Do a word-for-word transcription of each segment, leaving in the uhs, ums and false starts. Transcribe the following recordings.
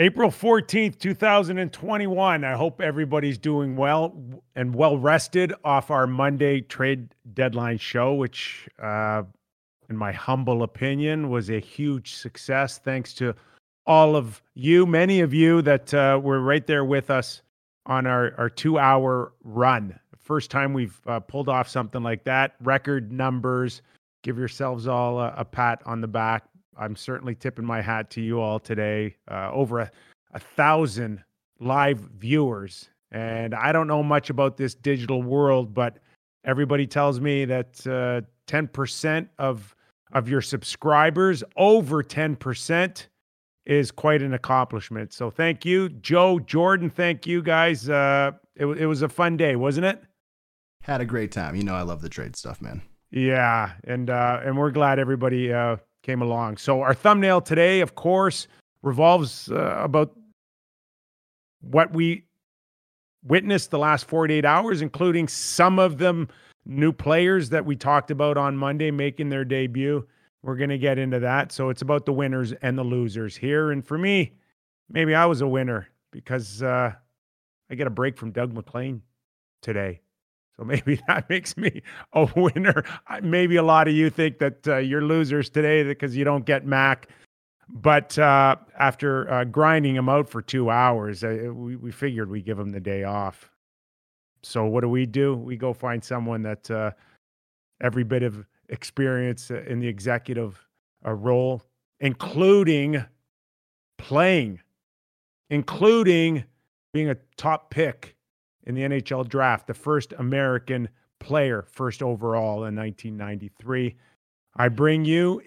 April fourteenth, two thousand twenty-one. I hope everybody's doing well and well-rested off our Monday trade deadline show, which, uh, in my humble opinion, was a huge success. Thanks to all of you, many of you that uh, were right there with us on our, our two-hour run. First time we've uh, pulled off something like that. Record numbers. Give yourselves all a, a pat on the back. I'm certainly tipping my hat to you all today. Uh, over a, a thousand live viewers. And I don't know much about this digital world, but everybody tells me that uh, ten percent of, of your subscribers, over ten percent, is quite an accomplishment. So thank you, Joe, Jordan. Thank you, guys. Uh, it, it was a fun day, wasn't it? Had a great time. You know, I love the trade stuff, man. Yeah, and uh, and we're glad everybody... Uh, came along. So our thumbnail today, of course, revolves uh, about what we witnessed the last forty-eight hours, including some of them new players that we talked about on Monday making their debut. We're going to get into that. So it's about the winners and the losers here. And for me, maybe I was a winner because uh, I get a break from Doug MacLean today. So maybe that makes me a winner. Maybe a lot of you think that uh, you're losers today because you don't get Mac. But uh, after uh, grinding him out for two hours, uh, we, we figured we give him the day off. So what do we do? We go find someone that uh, every bit of experience in the executive uh, role, including playing, including being a top pick in the N H L draft, the first American player, first overall in nineteen ninety-three. I bring you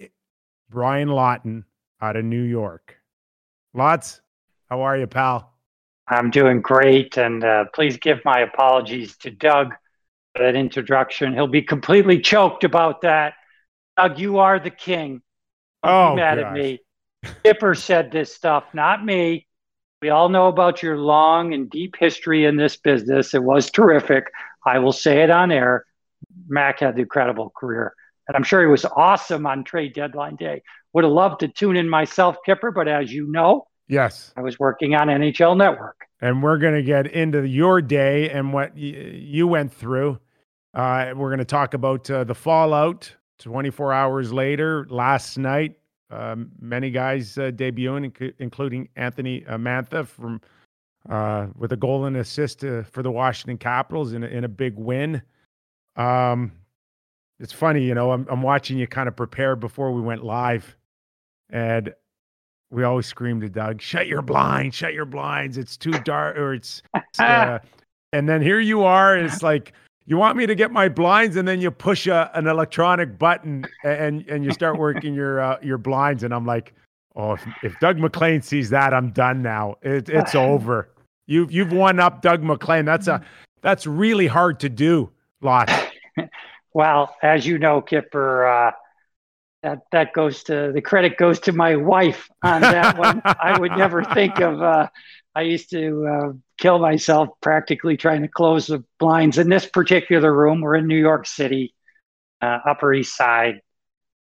Brian Lawton out of New York. Lots, how are you, pal? I'm doing great, and uh, please give my apologies to Doug for that introduction. He'll be completely choked about that. Doug, you are the king. Don't oh, be mad gosh. at me. Skipper said this stuff, not me. We all know about your long and deep history in this business. It was terrific. I will say it on air. Mac had an incredible career, and I'm sure he was awesome on trade deadline day. Would have loved to tune in myself, Kipper, but as you know, yes, I was working on N H L Network. And we're going to get into your day and what y- you went through. Uh, we're going to talk about uh, the fallout twenty-four hours later last night. Um, many guys uh, debuting, inc- including Anthony uh, Mantha from uh, with a goal and assist uh, for the Washington Capitals in a, in a big win. Um, it's funny, you know, I'm, I'm watching you kind of prepare before we went live, and we always scream to Doug, "Shut your blinds, shut your blinds. It's too dark," or it's. Uh, and then here you are, and it's like, you want me to get my blinds, and then you push a, an electronic button, and and you start working your uh, your blinds. And I'm like, oh, if, if Doug MacLean sees that, I'm done now. It, it's over. You've you've won up Doug MacLean. That's a that's really hard to do, Lot. Well, as you know, Kipper, uh, that that goes to the credit goes to my wife on that one. I would never think of. Uh, I used to. Uh, kill myself practically trying to close the blinds in this particular room. We're in New York City, uh, Upper East Side.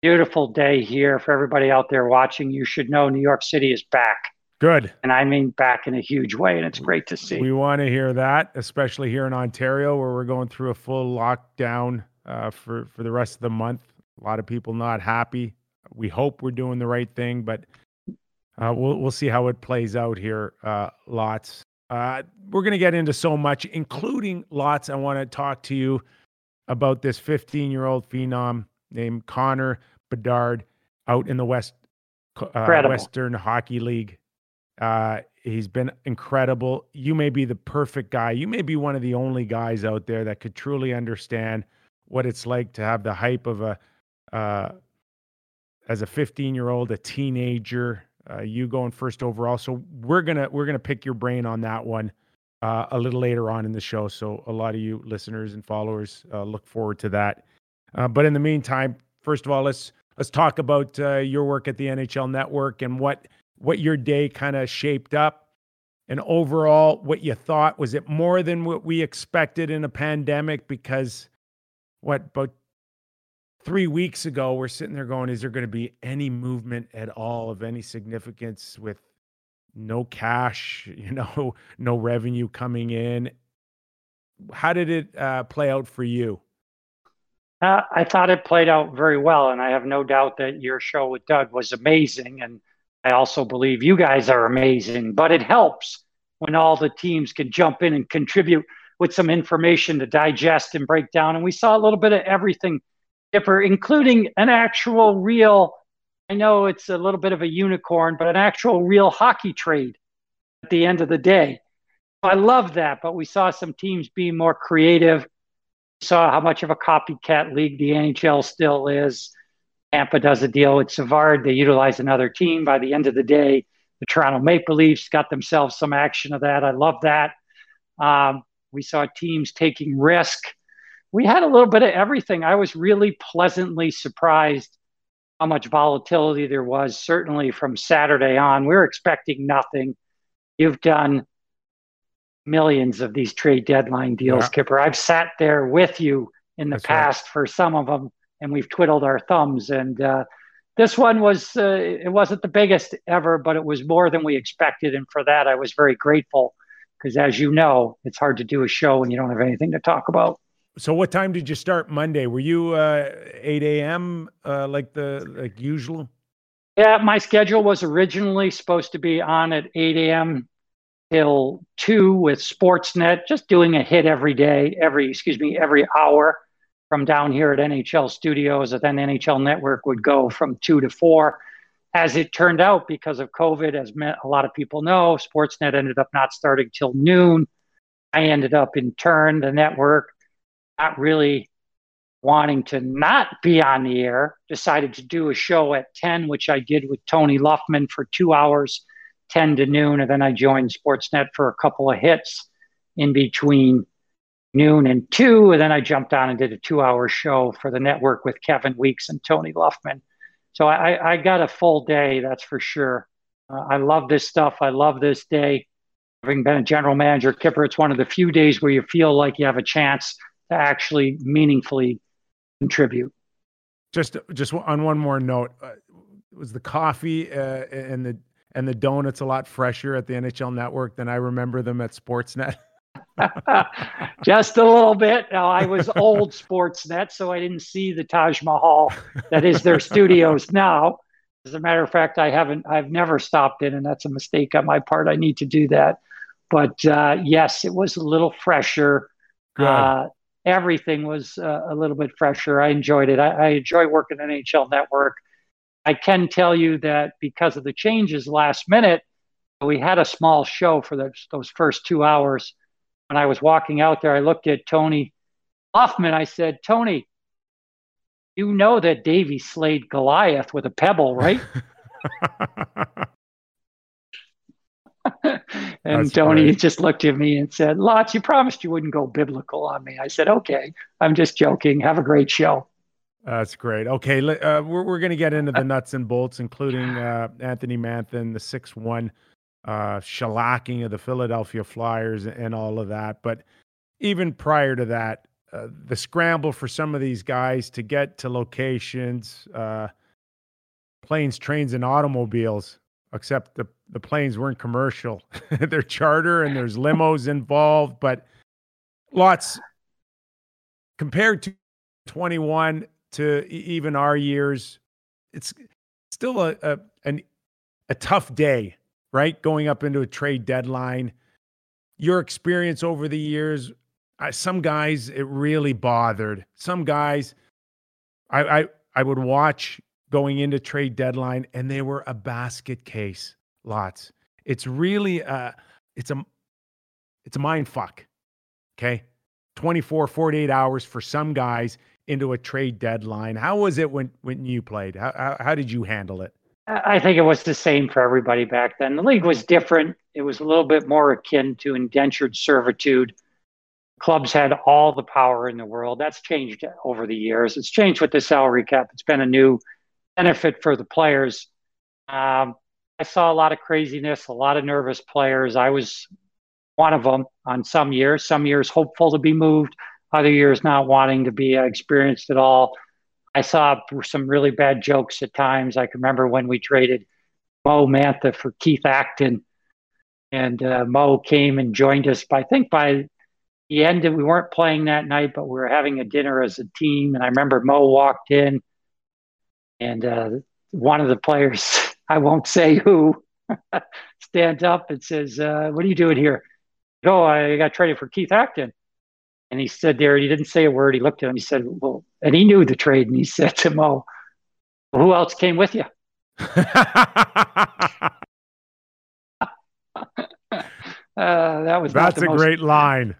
Beautiful day here for everybody out there watching. You should know New York City is back. Good. And I mean back in a huge way, and it's great to see. We want to hear that, especially here in Ontario, where we're going through a full lockdown uh, for, for the rest of the month. A lot of people not happy. We hope we're doing the right thing, but uh, we'll, we'll see how it plays out here. Uh, lots. Uh, we're going to get into so much, including lots. I want to talk to you about this fifteen-year-old phenom named Connor Bedard out in the West uh, Western Hockey League. Uh, he's been incredible. You may be the perfect guy. You may be one of the only guys out there that could truly understand what it's like to have the hype of a uh, as a fifteen-year-old, a teenager. Uh, you going first overall, so we're gonna we're gonna pick your brain on that one uh, a little later on in the show. So a lot of you listeners and followers uh, look forward to that. Uh, but in the meantime, first of all, let's let's talk about uh, your work at the N H L Network and what what your day kind of shaped up, and overall what you thought. Was it more than what we expected in a pandemic? Because what about Three weeks ago, we're sitting there going, is there going to be any movement at all of any significance with no cash, you know, no revenue coming in. How did it uh, play out for you? Uh, I thought it played out very well, and I have no doubt that your show with Doug was amazing, and I also believe you guys are amazing. But it helps when all the teams can jump in and contribute with some information to digest and break down. And we saw a little bit of everything, Kipper, including an actual real, I know it's a little bit of a unicorn, but an actual real hockey trade at the end of the day. I love that, but we saw some teams being more creative. Saw how much of a copycat league the N H L still is. Tampa does a deal with Savard. They utilize another team. By the end of the day, the Toronto Maple Leafs got themselves some action of that. I love that. Um, we saw teams taking risk. We had a little bit of everything. I was really pleasantly surprised how much volatility there was, certainly from Saturday on. We were expecting nothing. You've done millions of these trade deadline deals, yeah. Kipper. I've sat there with you in the That's past right. for some of them, and we've twiddled our thumbs. And uh, this one was, uh, it wasn't the biggest ever, but it was more than we expected. And for that, I was very grateful because, as you know, it's hard to do a show when you don't have anything to talk about. So what time did you start Monday? Were you uh, eight a.m. Uh, like the like usual? Yeah, my schedule was originally supposed to be on at eight a.m. till two with Sportsnet, just doing a hit every day, every, excuse me, every hour from down here at N H L Studios. And then N H L Network would go from two to four. As it turned out, because of COVID, as a lot of people know, Sportsnet ended up not starting till noon. I ended up in turn, the network, not really wanting to not be on the air, decided to do a show at ten, which I did with Tony Luffman for two hours. ten to noon, and then I joined Sportsnet for a couple of hits in between noon and two, and then I jumped on and did a two-hour show for the network with Kevin Weekes and Tony Luffman. So I, I got a full day, that's for sure. Uh, I love this stuff. I love this day. Having been a general manager, Kipper, it's one of the few days where you feel like you have a chance to actually meaningfully contribute. Just, just on one more note, uh, was the coffee uh, and the And the donuts a lot fresher at the N H L Network than I remember them at Sportsnet? Just a little bit. Now, I was old Sportsnet, so I didn't see the Taj Mahal that is their studios now. As a matter of fact, I haven't. I've never stopped in, and that's a mistake on my part. I need to do that. But uh, yes, it was a little fresher. Uh, everything was uh, a little bit fresher. I enjoyed it. I, I enjoy working at N H L Network. I can tell you that because of the changes last minute, we had a small show for the, those first two hours. When I was walking out there, I looked at Tony Hoffman. I said, Tony, you know that Davey slayed Goliath with a pebble, right? and That's Tony funny. Just looked at me and said, Lotz, you promised you wouldn't go biblical on me. I said, okay, I'm just joking. Have a great show. That's great. Okay, uh, we're we're going to get into the nuts and bolts, including uh, Anthony Mantha and the six one uh, shellacking of the Philadelphia Flyers and all of that. But even prior to that, uh, the scramble for some of these guys to get to locations, uh, planes, trains, and automobiles, except the, the planes weren't commercial. They're charter and there's limos involved. But lots compared to twenty-one to even our years, it's still a, a an a tough day, right? Going up into a trade deadline. Your experience over the years, I, some guys it really bothered. Some guys, I, I I would watch going into trade deadline, and they were a basket case. Lots. It's really a it's a it's a mind fuck. Okay, twenty-four, forty-eight hours for some guys into a trade deadline. How was it when, when you played? How, how how did you handle it? I think it was the same for everybody back then. The league was different. It was a little bit more akin to indentured servitude. Clubs had all the power in the world. That's changed over the years. It's changed with the salary cap. It's been a new benefit for the players. Um, I saw a lot of craziness, a lot of nervous players. I was one of them on some years. Some years hopeful to be moved. Other years not wanting to be experienced at all. I saw some really bad jokes at times. I can remember when we traded Mo Mantha for Keith Acton And uh, Mo came and joined us. But I think by the end, we weren't playing that night, but we were having a dinner as a team. And I remember Mo walked in, and uh, one of the players, I won't say who, stands up and says, uh, what are you doing here? Oh, I got traded for Keith Acton. And he stood there. He didn't say a word. He looked at him. He said, well, and he knew the trade. And he said to Mo, well, who else came with you? Uh, that was that's a most, great line.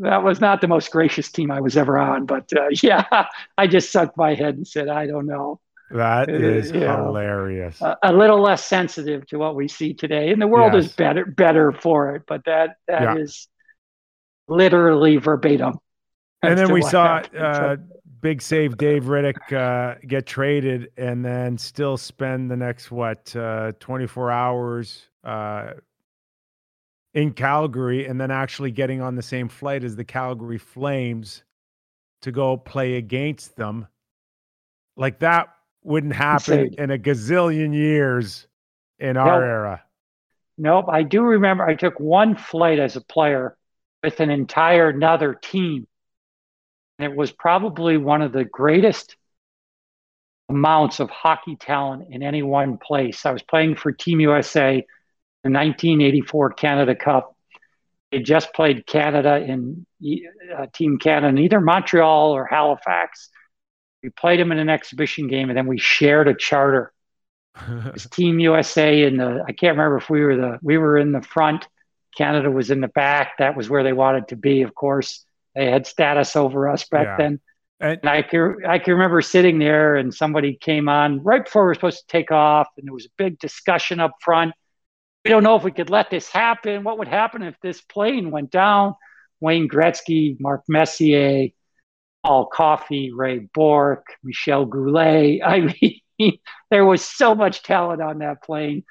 That was not the most gracious team I was ever on, but uh, yeah, I just sucked my head and said, I don't know. That it, is you know, hilarious. A, a little less sensitive to what we see today, and the world yes. is better better for it. But that that yeah. is literally verbatim. And then we saw uh, big save Dave Riddick uh, get traded, and then still spend the next what uh, twenty-four hours. Uh, in Calgary, and then actually getting on the same flight as the Calgary Flames to go play against them. Like that wouldn't happen in a gazillion years in nope. our era. Nope. I do remember I took one flight as a player with an entire another team. And it was probably one of the greatest amounts of hockey talent in any one place. I was playing for Team U S A, the nineteen eighty-four Canada Cup. They just played Canada in uh, Team Canada in either Montreal or Halifax. We played them in an exhibition game, and then we shared a charter. It was Team U S A in the I can't remember if we were the we were in the front. Canada was in the back. That was where they wanted to be. Of course, they had status over us back yeah. then. And, and I can I can remember sitting there, and somebody came on right before we were supposed to take off, and there was a big discussion up front. We don't know if we could let this happen. What would happen if this plane went down? Wayne Gretzky, Mark Messier, Paul Coffey, Ray Bourque, Michel Goulet. I mean, there was so much talent on that plane.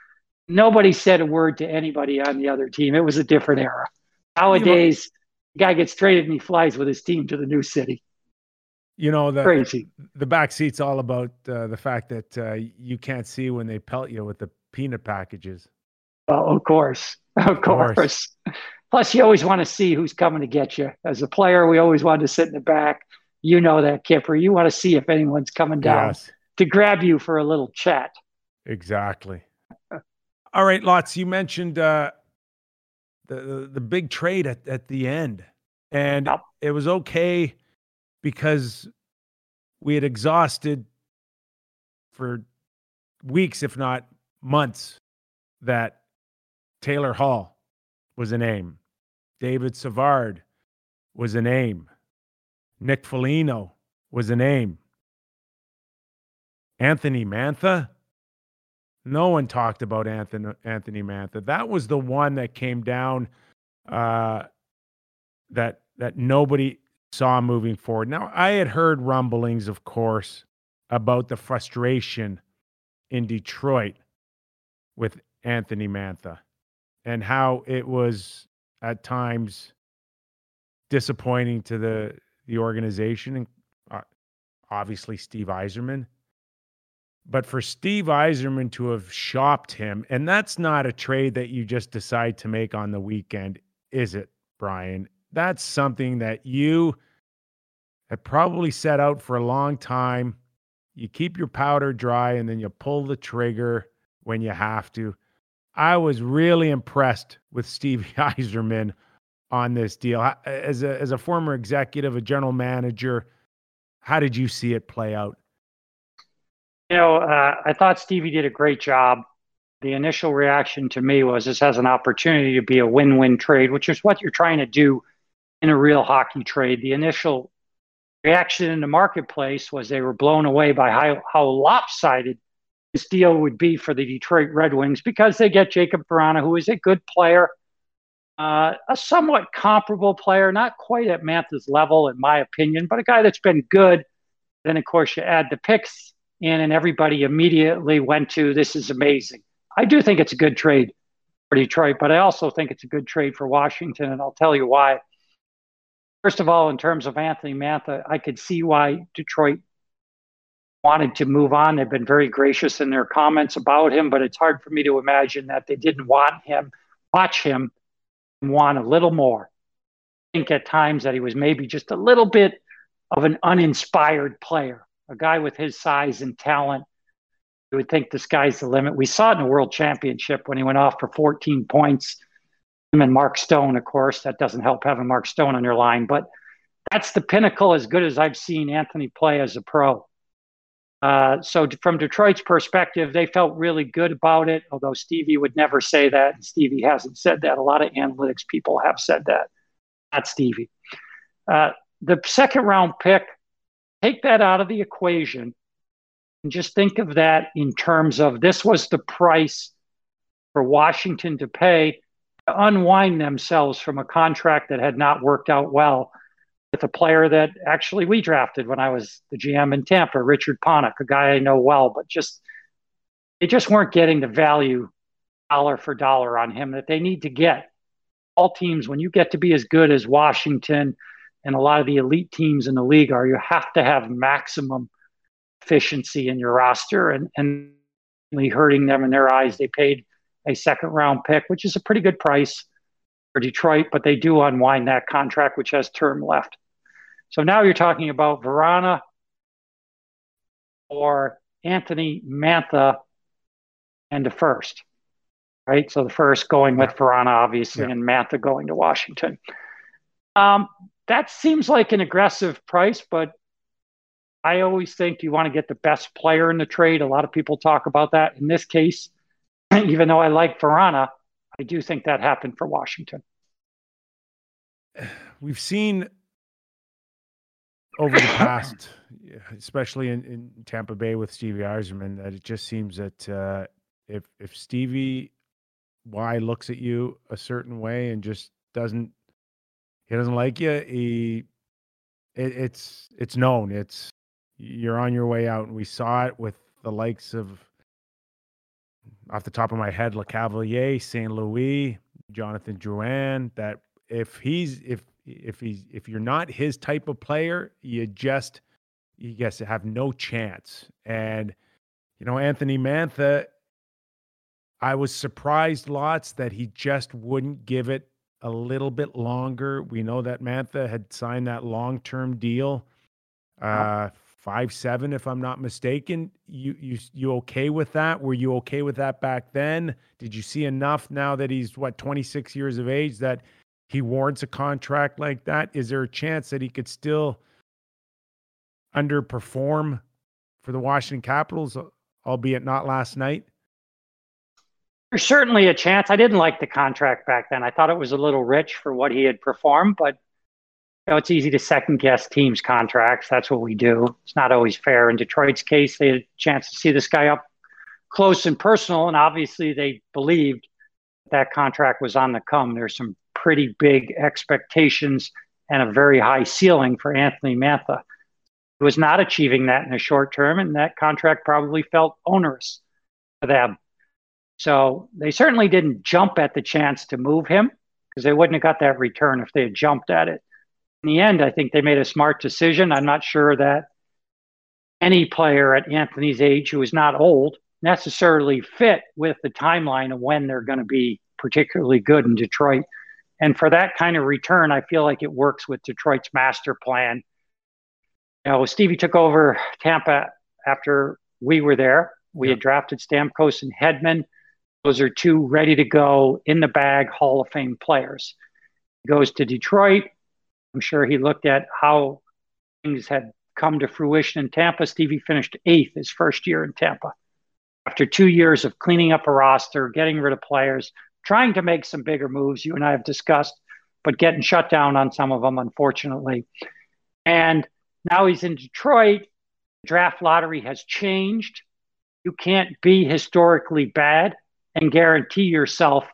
Nobody said a word to anybody on the other team. It was a different era. Nowadays, you know, the guy gets traded and he flies with his team to the new city. You know, the, Crazy. the back seat's all about uh, the fact that uh, you can't see when they pelt you with the peanut packages. Well, of course, of, of course. course. Plus, you always want to see who's coming to get you. As a player, we always wanted to sit in the back. You know that, Kipper. You want to see if anyone's coming down yes. to grab you for a little chat. Exactly. All right, Lotz, you mentioned uh, the, the the big trade at, at the end. And oh. it was okay because we had exhausted for weeks, if not months, that Taylor Hall was a name. David Savard was a name. Nick Foligno was a name. Anthony Mantha? No one talked about Anthony, Anthony Mantha. That was the one that came down uh, that, that nobody saw moving forward. Now, I had heard rumblings, of course, about the frustration in Detroit with Anthony Mantha and how it was at times disappointing to the, the organization and uh, obviously Steve Yzerman. But for Steve Yzerman to have shopped him, and that's not a trade that you just decide to make on the weekend, is it, Brian? That's something that you had probably set out for a long time. You keep your powder dry and then you pull the trigger when you have to. I was really impressed with Steve Yzerman on this deal. As a, as a former executive, a general manager, how did you see it play out? You know, uh, I thought Stevie did a great job. The initial reaction to me was this has an opportunity to be a win-win trade, which is what you're trying to do in a real hockey trade. The initial reaction in the marketplace was they were blown away by how, how lopsided this deal would be for the Detroit Red Wings because they get Jacob Verana, who is a good player, uh, a somewhat comparable player, not quite at Mantha's level, in my opinion, but a guy that's been good. Then, of course, you add the picks in, and everybody immediately went to, this is amazing. I do think it's a good trade for Detroit, but I also think it's a good trade for Washington, and I'll tell you why. First of all, in terms of Anthony Mantha, I could see why Detroit wanted to move on. They've been very gracious in their comments about him, but it's hard for me to imagine that they didn't want him watch him and want a little more. I think at times that he was maybe just a little bit of an uninspired player, a guy with his size and talent. You would think the sky's the limit. We saw it in the World Championship when he went off for fourteen points. Him and Mark Stone, of course, that doesn't help having Mark Stone on your line, but that's the pinnacle as good as I've seen Anthony play as a pro. Uh, so from Detroit's perspective, they felt really good about it, although Stevie would never say that. And Stevie hasn't said that. A lot of analytics people have said that, not Stevie. Uh, the second round pick, take that out of the equation and just think of that in terms of this was the price for Washington to pay to unwind themselves from a contract that had not worked out well with a player that actually we drafted when I was the G M in Tampa, Richard Panik, a guy I know well, but just they just weren't getting the value dollar for dollar on him that they need to get. All teams, when you get to be as good as Washington and a lot of the elite teams in the league are, you have to have maximum efficiency in your roster, and, and hurting them in their eyes. They paid a second round pick, which is a pretty good price for Detroit, but they do unwind that contract, which has term left. So now you're talking about Verana or Anthony Mantha and the first, right? So the first going with Verana, obviously, yeah. and Mantha going to Washington. Um, that seems like an aggressive price, but I always think you want to get the best player in the trade. A lot of people talk about that. In this case, even though I like Verana, I do think that happened for Washington. We've seen over the past, especially in, in Tampa Bay with Stevie Yzerman, that it just seems that uh, if if Stevie Y looks at you a certain way and just doesn't, he doesn't like you. He it, it's it's known. It's you're on your way out, and we saw it with the likes of. Off the top of my head, LeCavalier, Saint Louis, Jonathan Drouin, that if he's if if he's if you're not his type of player, you just you guess have no chance. And you know, Anthony Mantha, I was surprised lots that he just wouldn't give it a little bit longer. We know that Mantha had signed that long-term deal. Uh Five seven, if I'm not mistaken. You you you okay with that? Were you okay with that back then? Did you see enough now that he's what twenty-six years of age that he warrants a contract like that? Is there a chance that he could still underperform for the Washington Capitals, albeit not last night? There's certainly a chance. I didn't like the contract back then. I thought it was a little rich for what he had performed, but. You know, it's easy to second-guess teams' contracts. That's what we do. It's not always fair. In Detroit's case, they had a chance to see this guy up close and personal, and obviously they believed that contract was on the come. There's some pretty big expectations and a very high ceiling for Anthony Mantha. He was not achieving that in the short term, and that contract probably felt onerous for them. So they certainly didn't jump at the chance to move him because they wouldn't have got that return if they had jumped at it. In the end, I think they made a smart decision. I'm not sure that any player at Anthony's age who is not old necessarily fit with the timeline of when they're going to be particularly good in Detroit. And for that kind of return, I feel like it works with Detroit's master plan. You know, Stevie took over Tampa after we were there. We yeah. had drafted Stamkos and Hedman. Those are two ready to go, in the bag, Hall of Fame players. He goes to Detroit. I'm sure he looked at how things had come to fruition in Tampa. Stevie finished eighth his first year in Tampa. After two years of cleaning up a roster, getting rid of players, trying to make some bigger moves you and I have discussed, but getting shut down on some of them, unfortunately. And now he's in Detroit. The draft lottery has changed. You can't be historically bad and guarantee yourself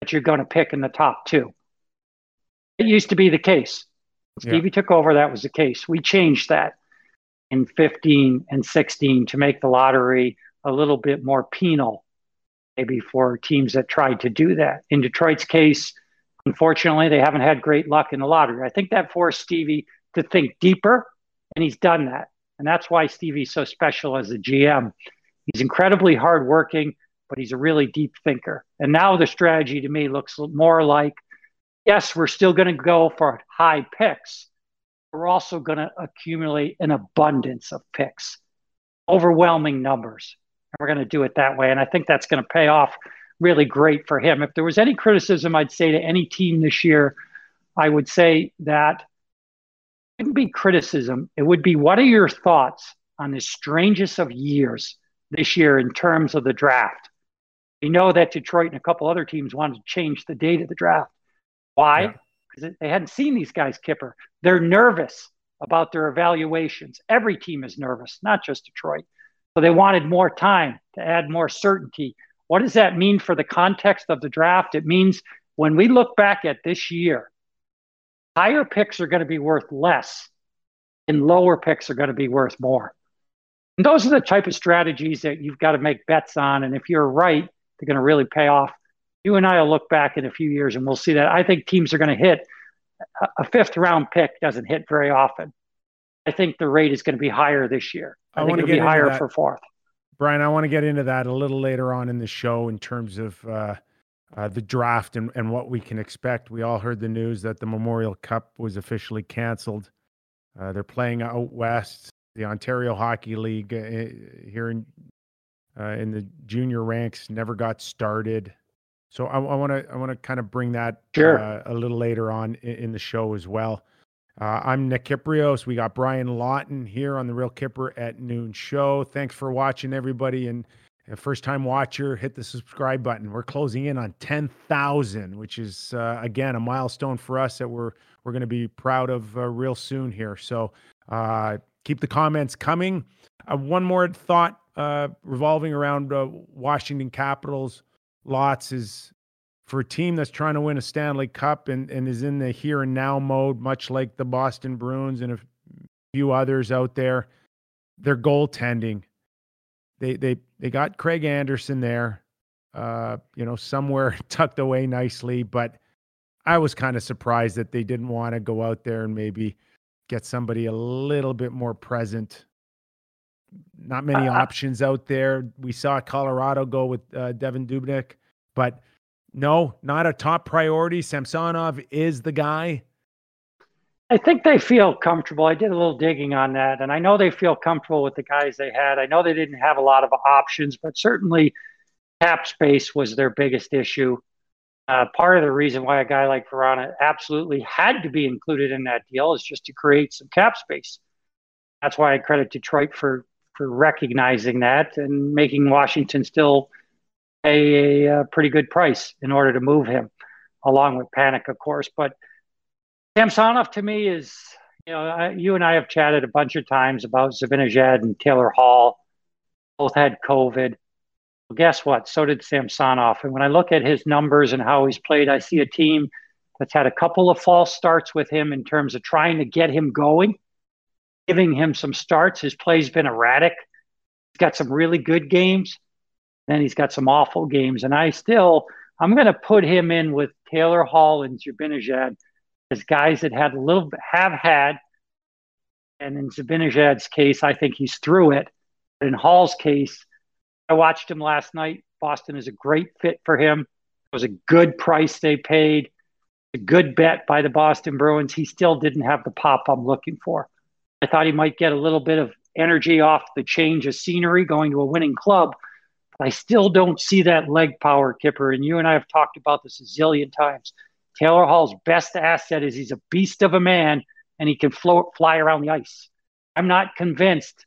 that you're going to pick in the top two. It used to be the case. Stevie yeah. took over, that was the case. We changed that in fifteen and sixteen to make the lottery a little bit more penal, maybe for teams that tried to do that. In Detroit's case, unfortunately, they haven't had great luck in the lottery. I think that forced Stevie to think deeper, and he's done that. And that's why Stevie's so special as a G M. He's incredibly hardworking, but he's a really deep thinker. And now the strategy to me looks more like, yes, we're still going to go for high picks. We're also going to accumulate an abundance of picks, overwhelming numbers. And we're going to do it that way. And I think that's going to pay off really great for him. If there was any criticism I'd say to any team this year, I would say that it wouldn't be criticism. It would be, what are your thoughts on the strangest of years this year in terms of the draft? We know that Detroit and a couple other teams wanted to change the date of the draft. Why? Because yeah. they hadn't seen these guys, Kipper. They're nervous about their evaluations. Every team is nervous, not just Detroit. So they wanted more time to add more certainty. What does that mean for the context of the draft? It means when we look back at this year, higher picks are going to be worth less and lower picks are going to be worth more. And those are the type of strategies that you've got to make bets on. And if you're right, they're going to really pay off. You and I will look back in a few years and we'll see that. I think teams are going to hit. A fifth round pick doesn't hit very often. I think the rate is going to be higher this year. I, I think it'll be higher that. for fourth. Brian, I want to get into that a little later on in the show in terms of uh, uh, the draft and, and what we can expect. We all heard the news that the Memorial Cup was officially canceled. Uh, they're playing out west. The Ontario Hockey League uh, here in uh, in the junior ranks never got started. So I want to I want to kind of bring that sure. uh, a little later on in, in the show as well. Uh, I'm Nick Kiprios. We got Brian Lawton here on The Real Kipper at Noon Show. Thanks for watching, everybody. And a first-time watcher, hit the subscribe button. We're closing in on ten thousand, which is, uh, again, a milestone for us that we're we're going to be proud of uh, real soon here. So uh, keep the comments coming. Uh, one more thought uh, revolving around uh, Washington Capitals. Lots is for a team that's trying to win a Stanley Cup and, and is in the here and now mode, much like the Boston Bruins and a few others out there. Their goaltending, they they they got Craig Anderson there, uh, you know, somewhere tucked away nicely. But I was kind of surprised that they didn't want to go out there and maybe get somebody a little bit more present. Not many uh, options out there. We saw Colorado go with uh, Devin Dubnyk, but no, not a top priority. Samsonov is the guy. I think they feel comfortable. I did a little digging on that, and I know they feel comfortable with the guys they had. I know they didn't have a lot of options, but certainly cap space was their biggest issue. Uh, part of the reason why a guy like Verana absolutely had to be included in that deal is just to create some cap space. That's why I credit Detroit for for recognizing that and making Washington still pay a, a pretty good price in order to move him, along with Panik, of course. But Samsonov, to me, is, you know, I, you and I have chatted a bunch of times about Zibanejad and Taylor Hall. Both had COVID. Well, guess what? So did Samsonov. And when I look at his numbers and how he's played, I see a team that's had a couple of false starts with him in terms of trying to get him going, giving him some starts. His play's been erratic. He's got some really good games. Then he's got some awful games. And I still, I'm going to put him in with Taylor Hall and Zibanejad as guys that had a little, have had. And in Zibanejad's case, I think he's through it. But in Hall's case, I watched him last night. Boston is a great fit for him. It was a good price they paid. A good bet by the Boston Bruins. He still didn't have the pop I'm looking for. I thought he might get a little bit of energy off the change of scenery, going to a winning club. But I still don't see that leg power, Kipper. And you and I have talked about this a zillion times. Taylor Hall's best asset is he's a beast of a man, and he can float, fly around the ice. I'm not convinced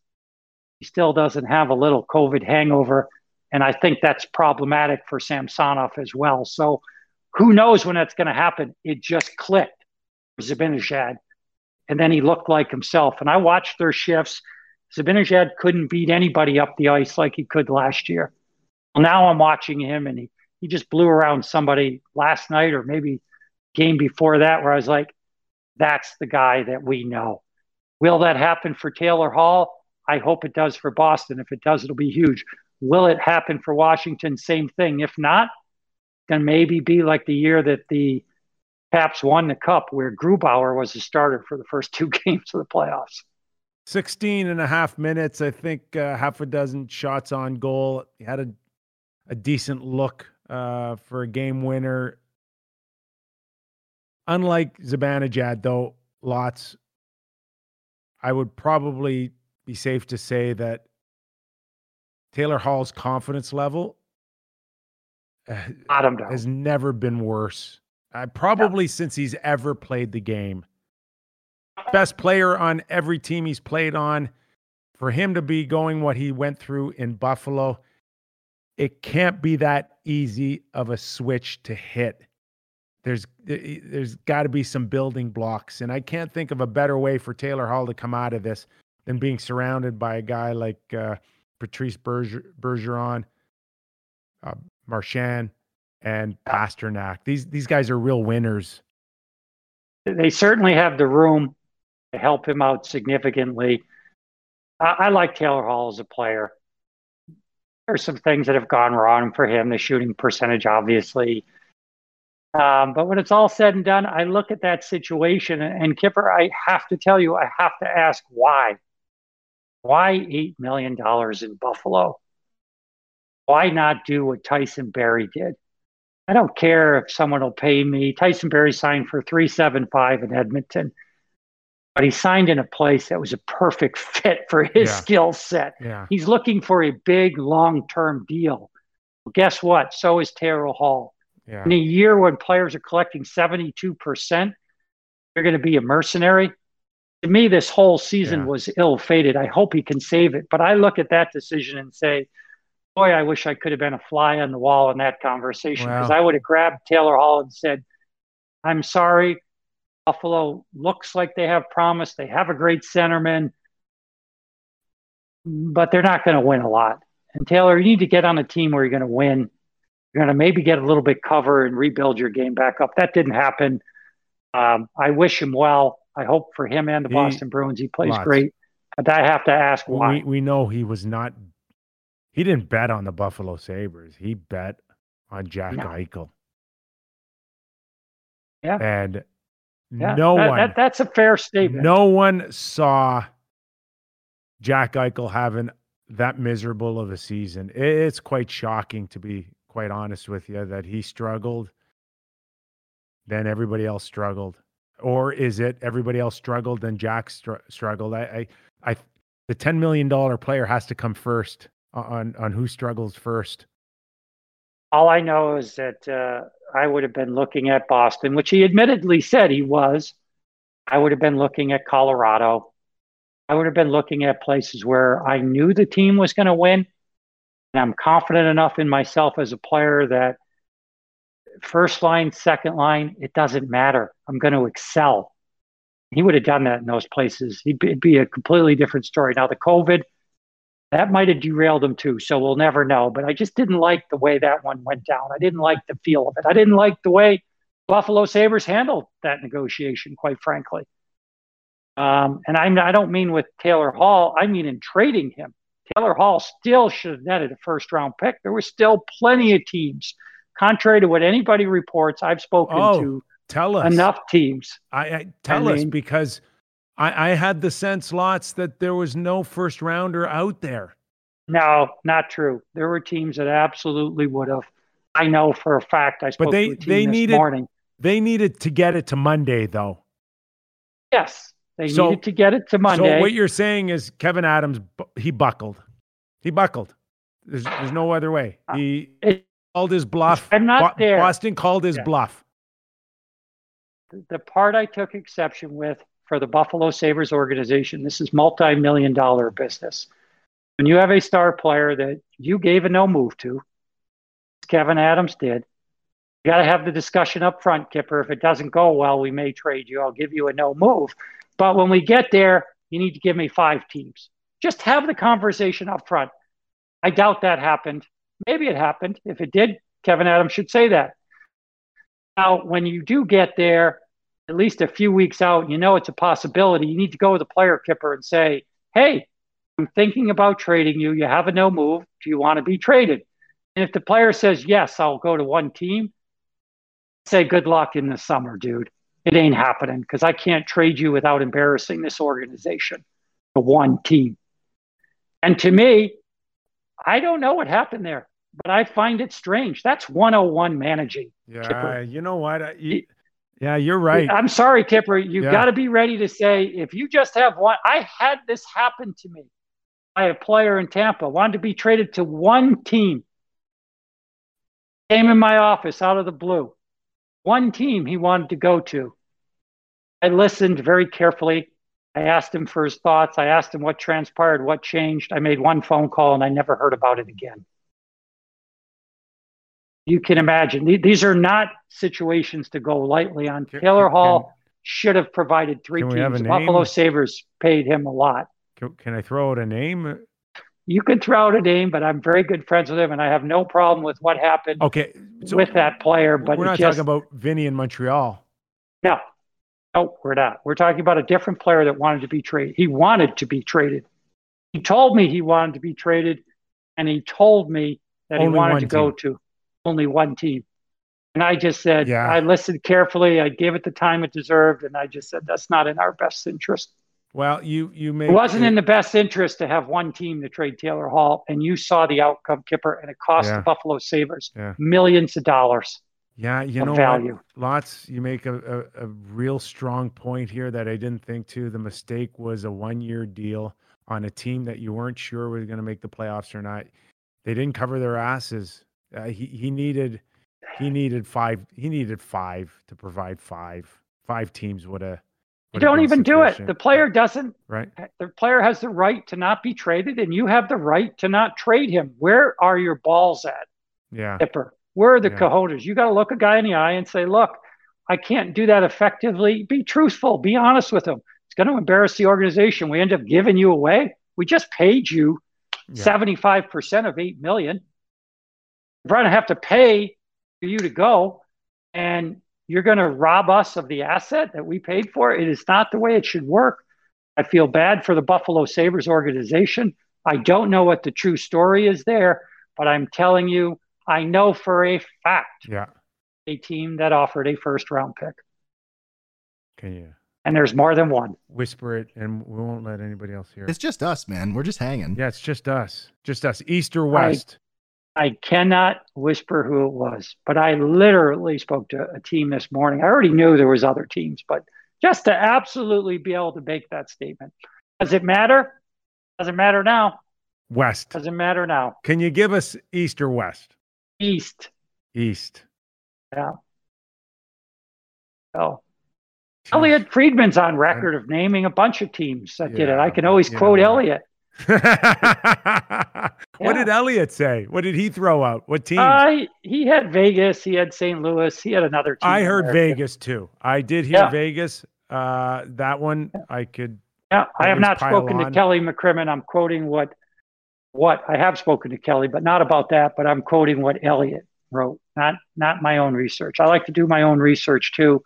he still doesn't have a little COVID hangover, and I think that's problematic for Samsonov as well. So who knows when that's going to happen? It just clicked for Zibanejad. And then he looked like himself. And I watched their shifts. Zibanejad couldn't beat anybody up the ice like he could last year. Well, now I'm watching him, and he, he just blew around somebody last night or maybe game before that where I was like, that's the guy that we know. Will that happen for Taylor Hall? I hope it does for Boston. If it does, it'll be huge. Will it happen for Washington? Same thing. If not, then maybe be like the year that the Caps won the Cup, where Grubauer was the starter for the first two games of the playoffs. sixteen and a half minutes, I think uh, half a dozen shots on goal. He had a, a decent look uh, for a game winner. Unlike Zibanejad, though, Lots, I would probably be safe to say that Taylor Hall's confidence level Adam has down. never been worse. Uh, probably yeah. since he's ever played the game. Best player on every team he's played on. For him to be going what he went through in Buffalo, it can't be that easy of a switch to hit. There's there's got to be some building blocks, and I can't think of a better way for Taylor Hall to come out of this than being surrounded by a guy like uh, Patrice Berger, Bergeron, uh, Marchand, and Pasternak. These these guys are real winners. They certainly have the room to help him out significantly. I, I like Taylor Hall as a player. There's some things that have gone wrong for him. The shooting percentage, obviously. Um, but when it's all said and done, I look at that situation, and, and Kipper, I have to tell you, I have to ask why. Why eight million dollars in Buffalo? Why not do what Tyson Barrie did? I don't care if someone will pay me. Tyson Barrie signed for three seventy-five in Edmonton, but he signed in a place that was a perfect fit for his yeah. skill set. Yeah. He's looking for a big, long-term deal. Well, guess what? So is Taylor Hall. Yeah. In a year when players are collecting seventy-two percent, you're going to be a mercenary. To me, this whole season yeah. was ill-fated. I hope he can save it. But I look at that decision and say, boy, I wish I could have been a fly on the wall in that conversation, because wow. I would have grabbed Taylor Hall and said, I'm sorry, Buffalo looks like they have promise. They have a great centerman, but they're not going to win a lot. And Taylor, you need to get on a team where you're going to win. You're going to maybe get a little bit cover and rebuild your game back up. That didn't happen. Um, I wish him well. I hope for him and the he, Boston Bruins he plays lots. great. But I have to ask why. We, we know he was not – he didn't bet on the Buffalo Sabres. He bet on Jack no. Eichel. Yeah. And yeah. no that, one that, – that's a fair statement. No one saw Jack Eichel having that miserable of a season. It, it's quite shocking, to be – quite honest with you, that he struggled, then everybody else struggled. Or is it everybody else struggled, then Jack str- struggled? I, I, I, the ten million dollars player has to come first on, on who struggles first. All I know is that uh, I would have been looking at Boston, which he admittedly said he was. I would have been looking at Colorado. I would have been looking at places where I knew the team was going to win. And I'm confident enough in myself as a player that first line, second line, it doesn't matter. I'm going to excel. He would have done that in those places. He'd be, it'd be a completely different story. Now, the COVID, that might have derailed him too, so we'll never know. But I just didn't like the way that one went down. I didn't like the feel of it. I didn't like the way Buffalo Sabres handled that negotiation, quite frankly. Um, and I'm, I don't mean with Taylor Hall. I mean in trading him. Taylor Hall still should have netted a first-round pick. There were still plenty of teams. Contrary to what anybody reports, I've spoken oh, to tell us. enough teams. I, I Tell I mean, us, because I, I had the sense, Lots, that there was no first-rounder out there. No, not true. There were teams that absolutely would have. I know for a fact. I spoke but they, to a team they this needed, morning. They needed to get it to Monday, though. Yes. They so, needed to get it to Monday. So what you're saying is Kevyn Adams, he buckled. He buckled. There's, there's no other way. He uh, it, called his bluff. I'm not Bo- there. Boston called his yeah. bluff. The part I took exception with for the Buffalo Sabres organization, this is multi-million dollar business. When you have a star player that you gave a no move to, as Kevyn Adams did, you got to have the discussion up front, Kipper. If it doesn't go well, we may trade you. I'll give you a no move. But when we get there, you need to give me five teams. Just have the conversation up front. I doubt that happened. Maybe it happened. If it did, Kevyn Adams should say that. Now, when you do get there, at least a few weeks out, you know it's a possibility. You need to go with the player, Kipper, and say, hey, I'm thinking about trading you. You have a no move. Do you want to be traded? And if the player says, yes, I'll go to one team, say good luck in the summer, dude. It ain't happening because I can't trade you without embarrassing this organization, the one team. And to me, I don't know what happened there. but I find it strange. That's one oh one managing. Yeah, Kipper. You know what? I, you, yeah, you're right. I'm sorry, Kipper. You've yeah. got to be ready to say, if you just have one. I had this happen to me. I had a player in Tampa, wanted to be traded to one team. Came in my office out of the blue. One team he wanted to go to. I listened very carefully. I asked him for his thoughts. I asked him what transpired, what changed. I made one phone call, and I never heard about it again. You can imagine. These are not situations to go lightly on. Taylor Hall should have provided three teams. Buffalo Sabres paid him a lot. Can, can I throw out a name? You can throw out a name, but I'm very good friends with him, and I have no problem with what happened okay, so with that player. But we're not just, talking about Vinny in Montreal. No. No, we're not. We're talking about a different player that wanted to be traded. He wanted to be traded. He told me he wanted to be traded, and he told me that only he wanted to team. go to only one team. And I just said, yeah. I listened carefully. I gave it the time it deserved, and I just said, that's not in our best interest. Well, you you made it wasn't it, in the best interest to have one team to trade Taylor Hall, and you saw the outcome, Kipper, and it cost yeah. the Buffalo Sabres yeah. millions of dollars. Yeah, you know, value. Lots. You make a, a, a real strong point here that I didn't think to. The mistake was a one-year deal on a team that you weren't sure was going to make the playoffs or not. They didn't cover their asses. Uh, he he needed he needed five. He needed five to provide five. Five teams would have. You don't even sufficient. do it. The player doesn't. Right. The player has the right to not be traded, and you have the right to not trade him. Where are your balls at? Yeah. Kipper? Where are the yeah. cojones? You got to look a guy in the eye and say, look, I can't do that effectively. Be truthful. Be honest with him. It's going to embarrass the organization. We end up giving you away. We just paid you yeah. seventy-five percent of eight million dollars. We're going to have to pay for you to go, and you're going to rob us of the asset that we paid for. It is not the way it should work. I feel bad for the Buffalo Sabres organization. I don't know what the true story is there, but I'm telling you, I know for a fact yeah. a team that offered a first-round pick. Can you? And there's more than one. Whisper it, and we won't let anybody else hear. It's just us, man. We're just hanging. Yeah, it's just us. Just us, east or west. I, I cannot whisper who it was, but I literally spoke to a team this morning. I already knew there was other teams, but just to absolutely be able to make that statement. Does it matter? Doesn't matter now. West. Doesn't matter now. Can you give us east or west? East. East. Yeah. So, Jeez. Elliot Friedman's on record of naming a bunch of teams that yeah, did it. I can always yeah, quote yeah. Elliot. yeah. What did Elliot say? What did he throw out? What team? Uh, he had Vegas. He had Saint Louis. He had another team. I heard there. Vegas too. I did hear yeah. Vegas. Uh, that one yeah. I could. Yeah, I have not spoken on. to Kelly McCrimmon. I'm quoting what What I have spoken to Kelly, but not about that, but I'm quoting what Elliot wrote, not not my own research. I like to do my own research too.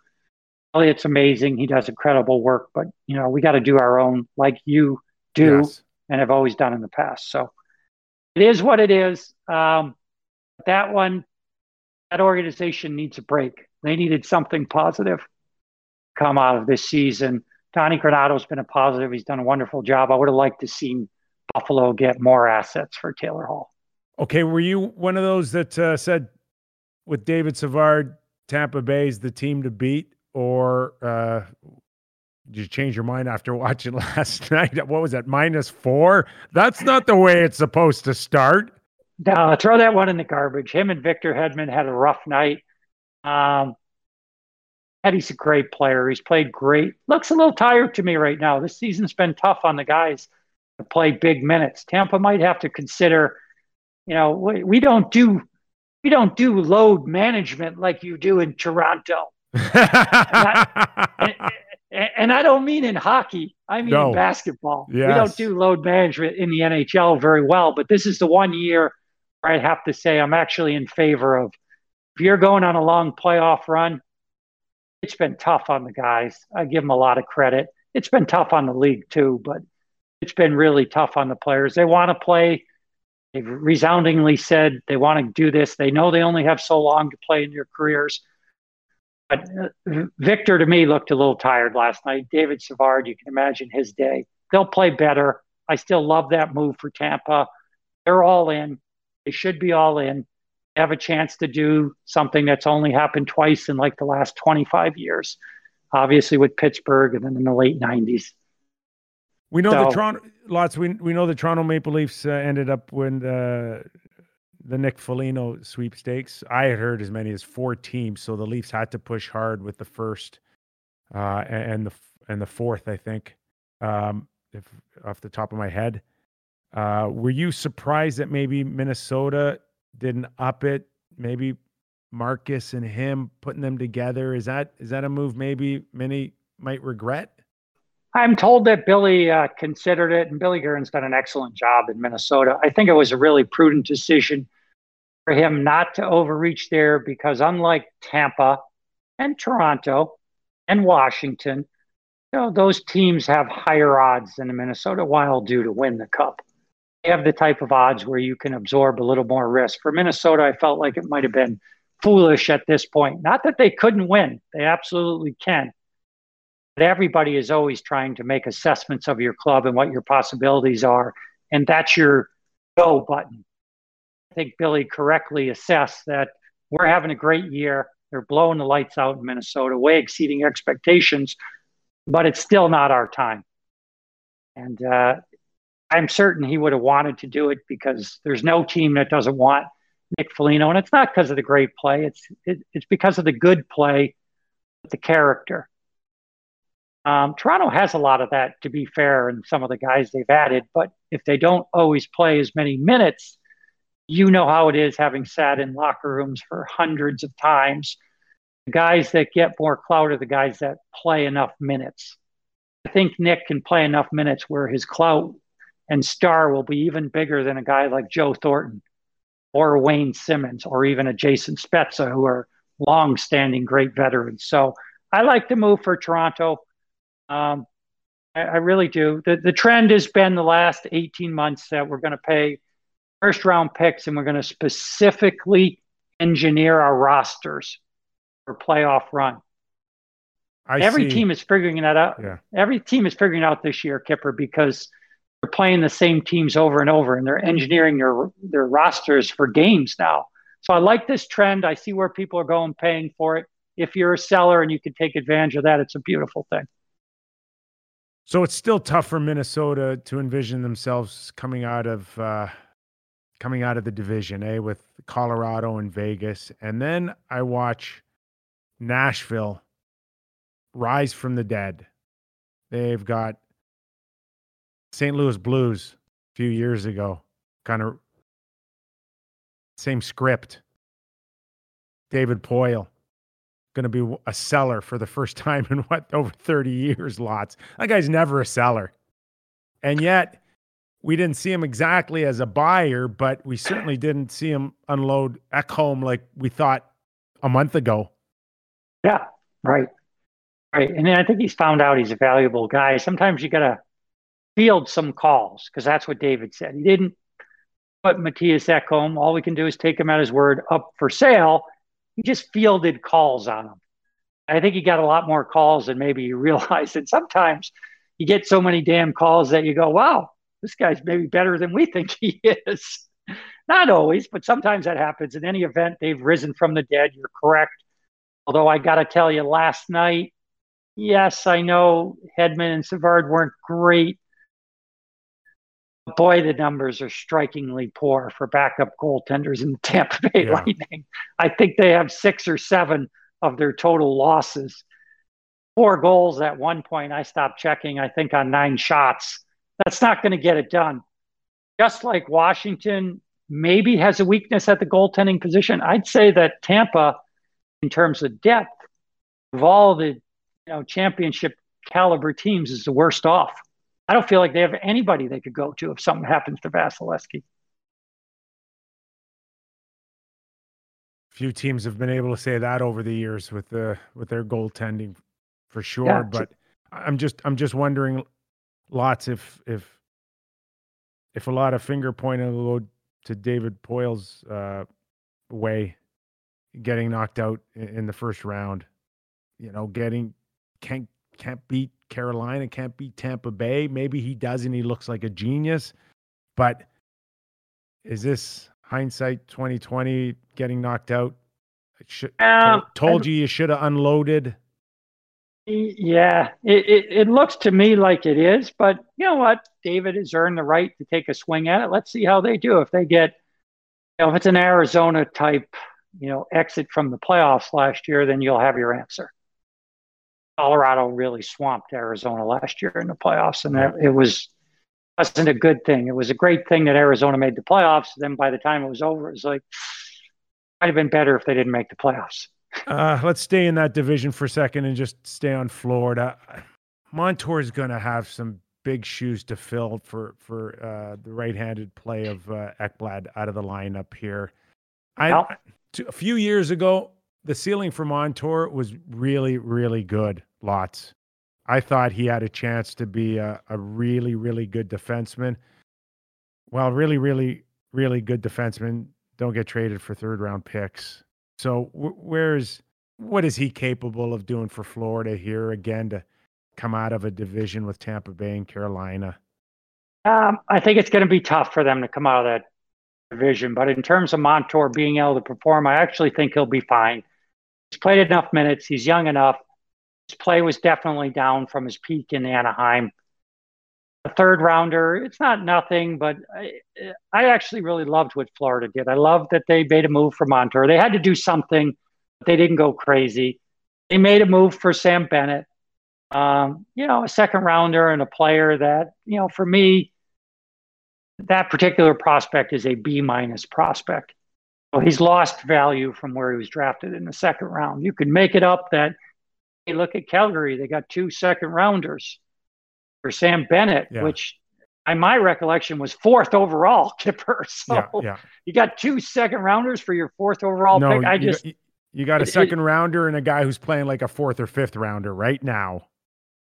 Elliot's amazing. He does incredible work, but you know, we got to do our own like you do yes. and have always done in the past. So it is what it is. Um, that one, that organization needs a break. They needed something positive come out of this season. Donnie Granado's been a positive. He's done a wonderful job. I would have liked to see Buffalo get more assets for Taylor Hall. Okay, were you one of those that uh, said with David Savard, Tampa Bay's the team to beat, or uh, did you change your mind after watching last night? What was that, minus four? That's not the way it's supposed to start. No, throw that one in the garbage. Him and Victor Hedman had a rough night. Um, Eddie's a great player. He's played great. Looks a little tired to me right now. This season's been tough on the guys. Play big minutes. Tampa might have to consider, you know, we, we don't do we don't do load management like you do in Toronto. and, I, and, and I don't mean in hockey. I mean no. in basketball. Yes. We don't do load management in the N H L very well. But this is the one year where I have to say I'm actually in favor of. If you're going on a long playoff run, it's been tough on the guys. I give them a lot of credit. It's been tough on the league too, but. It's been really tough on the players. They want to play. They've resoundingly said they want to do this. They know they only have so long to play in their careers. But Victor, to me, looked a little tired last night. David Savard, you can imagine his day. They'll play better. I still love that move for Tampa. They're all in. They should be all in, have a chance to do something that's only happened twice in like the last twenty-five years, obviously with Pittsburgh and then in the late nineties. We know so, the Toronto lots. We we know the Toronto Maple Leafs uh, ended up when the the Nick Foligno sweepstakes. I had heard as many as four teams, so the Leafs had to push hard with the first uh, and the and the fourth, I think, um, if off the top of my head. Uh, were you surprised that maybe Minnesota didn't up it? Maybe Marcus and him putting them together, is that is that a move maybe many might regret? I'm told that Billy uh, considered it, and Billy Guerin's done an excellent job in Minnesota. I think it was a really prudent decision for him not to overreach there because unlike Tampa and Toronto and Washington, you know, those teams have higher odds than the Minnesota Wild do to win the Cup. They have the type of odds where you can absorb a little more risk. For Minnesota, I felt like it might have been foolish at this point. Not that they couldn't win. They absolutely can. But everybody is always trying to make assessments of your club and what your possibilities are, and that's your go button. I think Billy correctly assessed that we're having a great year. They're blowing the lights out in Minnesota, way exceeding expectations, but it's still not our time. And uh, I'm certain he would have wanted to do it because there's no team that doesn't want Nick Foligno, and it's not because of the great play. It's it, it's because of the good play, the character. Um, Toronto has a lot of that, to be fair, and some of the guys they've added, but if they don't always play as many minutes, you know how it is having sat in locker rooms for hundreds of times. The guys that get more clout are the guys that play enough minutes. I think Nick can play enough minutes where his clout and star will be even bigger than a guy like Joe Thornton or Wayne Simmons or even a Jason Spezza, who are long-standing great veterans. So I like the move for Toronto. Um, I, I really do. The, the trend has been the last eighteen months that we're going to pay first round picks and we're going to specifically engineer our rosters for playoff run. I Every see. team is figuring that out. Yeah. Every team is figuring it out this year, Kipper, because they're playing the same teams over and over and they're engineering their, their rosters for games now. So I like this trend. I see where people are going paying for it. If you're a seller and you can take advantage of that, it's a beautiful thing. So it's still tough for Minnesota to envision themselves coming out of uh, coming out of the division, eh, with Colorado and Vegas. And then I watch Nashville rise from the dead. They've got Saint Louis Blues a few years ago, kind of same script. David Poile. Going to be a seller for the first time in what, over thirty years, lots. That guy's never a seller. And yet we didn't see him exactly as a buyer, but we certainly didn't see him unload Ekholm like we thought a month ago. Yeah, right. Right. And then I think he's found out he's a valuable guy. Sometimes you got to field some calls because that's what David said. He didn't put Matthias Ekholm. All we can do is take him at his word up for sale. He just fielded calls on him. I think he got a lot more calls than maybe you realize. And sometimes you get so many damn calls that you go, wow, this guy's maybe better than we think he is. Not always, but sometimes that happens. In any event, they've risen from the dead. You're correct. Although I got to tell you, last night, yes, I know Hedman and Savard weren't great. Boy, the numbers are strikingly poor for backup goaltenders in the Tampa Bay yeah. Lightning. I think they have six or seven of their total losses. Four goals at one point. I stopped checking, I think, on nine shots. That's not going to get it done. Just like Washington maybe has a weakness at the goaltending position, I'd say that Tampa, in terms of depth, of all the you know, championship caliber teams, is the worst off. I don't feel like they have anybody they could go to if something happens to Vasilevsky. Few teams have been able to say that over the years with the with their goaltending, for sure. Yeah. But I'm just I'm just wondering, lots if if if a lot of finger pointing to David Poile's uh, way, getting knocked out in the first round, you know, getting can't can't beat Carolina, can't beat Tampa Bay. Maybe he does and he looks like a genius, but is this hindsight twenty twenty, getting knocked out. I should, um, told you you should have unloaded. Yeah, it, it, it looks to me like it is, but you know what? David has earned the right to take a swing at it. Let's see how they do. If they get, you know, if it's an Arizona type, you know, exit from the playoffs last year, then you'll have your answer. Colorado really swamped Arizona last year in the playoffs, and that, it was wasn't a good thing. It was a great thing that Arizona made the playoffs. Then by the time it was over, it was like, might have been better if they didn't make the playoffs. Uh, let's stay in that division for a second and just stay on Florida. Montour is going to have some big shoes to fill for for uh, the right-handed play of uh, Ekblad out of the lineup here. I well, to, a few years ago, the ceiling for Montour was really, really good. Lots. I thought he had a chance to be a, a really, really good defenseman. Well, really, really, really good defensemen don't get traded for third-round picks. So where's what is he capable of doing for Florida here again to come out of a division with Tampa Bay and Carolina? Um, I think it's going to be tough for them to come out of that division. But in terms of Montour being able to perform, I actually think he'll be fine. He's played enough minutes. He's young enough. His play was definitely down from his peak in Anaheim. The third rounder, it's not nothing, but I, I actually really loved what Florida did. I loved that they made a move for Montour. They had to do something, but they didn't go crazy. They made a move for Sam Bennett, um, you know, a second rounder and a player that, you know, for me, that particular prospect is a B-minus prospect. So he's lost value from where he was drafted in the second round. You can make it up that, hey, look at Calgary. They got two second rounders for Sam Bennett, yeah. which in my recollection was fourth overall, Kipper. So yeah, yeah. you got two second rounders for your fourth overall no, pick. I you, just you got a second it, rounder and a guy who's playing like a fourth or fifth rounder right now.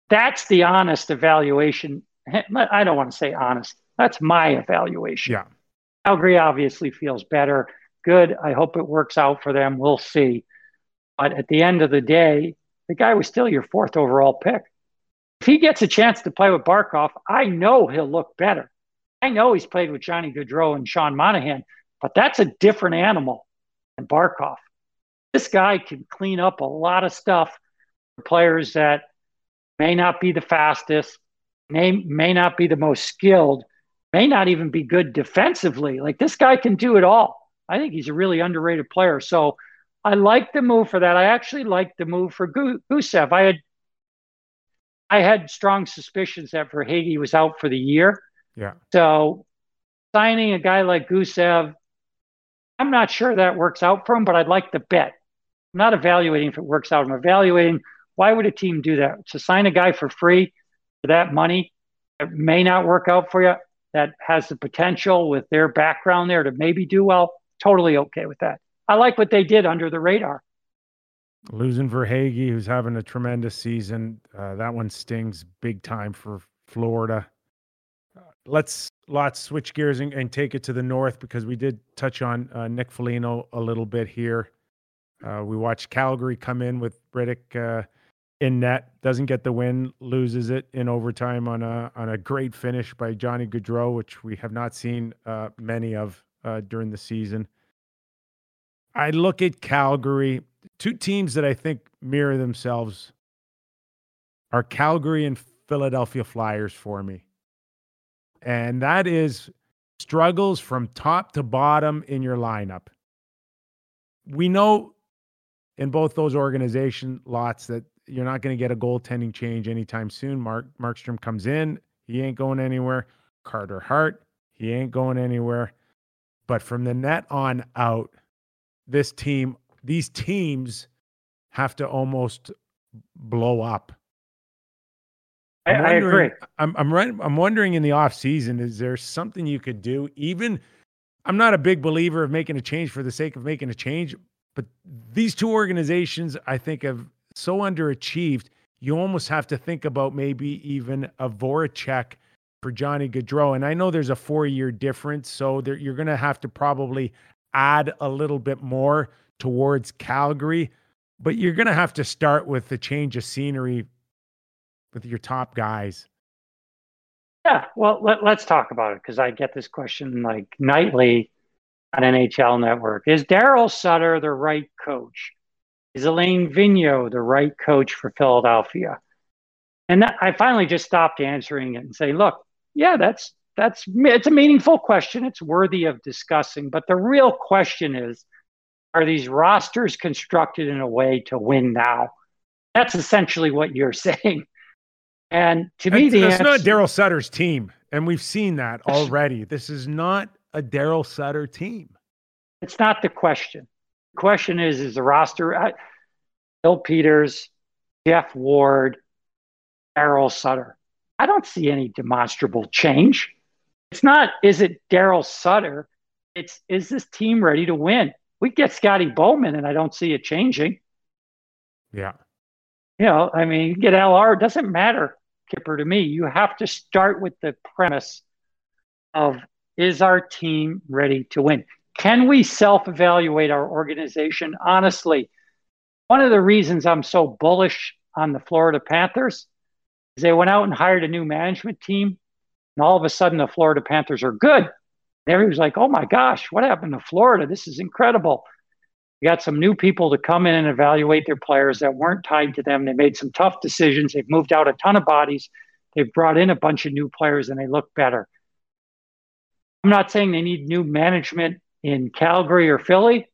That's the honest evaluation. I don't want to say honest. That's my evaluation. Yeah. Calgary obviously feels better. Good. I hope it works out for them. We'll see. But at the end of the day, the guy was still your fourth overall pick. If he gets a chance to play with Barkov, I know he'll look better. I know he's played with Johnny Gaudreau and Sean Monahan, but that's a different animal than Barkov. This guy can clean up a lot of stuff for players that may not be the fastest, may, may not be the most skilled, may not even be good defensively. Like, this guy can do it all. I think he's a really underrated player. So I like the move for that. I actually like the move for Gusev. I had I had strong suspicions that Verhage was out for the year. Yeah. So signing a guy like Gusev, I'm not sure that works out for him, but I'd like the bet. I'm not evaluating if it works out. I'm evaluating, why would a team do that? To sign a guy for free for that money that may not work out for you, that has the potential with their background there to maybe do well, totally okay with that. I like what they did under the radar. Losing Verhage, who's having a tremendous season. Uh, that one stings big time for Florida. Uh, let's let's switch gears and, and take it to the north, because we did touch on uh, Nick Foligno a little bit here. Uh, we watched Calgary come in with Riddick uh, in net, doesn't get the win, loses it in overtime on a on a great finish by Johnny Gaudreau, which we have not seen uh, many of uh, during the season. I look at Calgary. Two teams that I think mirror themselves are Calgary and Philadelphia Flyers for me. And that is struggles from top to bottom in your lineup. We know in both those organization lots that you're not going to get a goaltending change anytime soon. Mark Markstrom comes in. He ain't going anywhere. Carter Hart, he ain't going anywhere. But from the net on out, this team... These teams have to almost blow up. I, I agree. I'm I'm, right, I'm wondering in the offseason, is there something you could do? Even, I'm not a big believer of making a change for the sake of making a change, but these two organizations, I think, have so underachieved, you almost have to think about maybe even a Voracek for Johnny Gaudreau. And I know there's a four-year difference, so there, you're going to have to probably add a little bit more towards Calgary, but you're going to have to start with the change of scenery with your top guys. Yeah. Well, let, let's talk about it, because I get this question like nightly. on N H L Network. Is Daryl Sutter the right coach? Is Elaine Vigneault the right coach for Philadelphia? And that, I finally just stopped answering it and say, look, yeah, that's that's it's a meaningful question. It's worthy of discussing. But the real question is, are these rosters constructed in a way to win now? That's essentially what you're saying. And to me, it's, the it's answer, not Daryl Sutter's team. And we've seen that already. This is not a Daryl Sutter team. It's not the question. The question is, is the roster, uh, Bill Peters, Jeff Ward, Daryl Sutter. I don't see any demonstrable change. It's not, is it Daryl Sutter? It's, is this team ready to win? We get Scotty Bowman, and I don't see it changing. Yeah. You know, I mean, you get L R. It doesn't matter, Kipper, to me. You have to start with the premise of, is our team ready to win? Can we self-evaluate our organization? Honestly, one of the reasons I'm so bullish on the Florida Panthers is they went out and hired a new management team, and all of a sudden the Florida Panthers are good. Everybody's like, oh my gosh, what happened to Florida? This is incredible. We got some new people to come in and evaluate their players that weren't tied to them. They made some tough decisions. They've moved out a ton of bodies. They've brought in a bunch of new players, and they look better. I'm not saying they need new management in Calgary or Philly.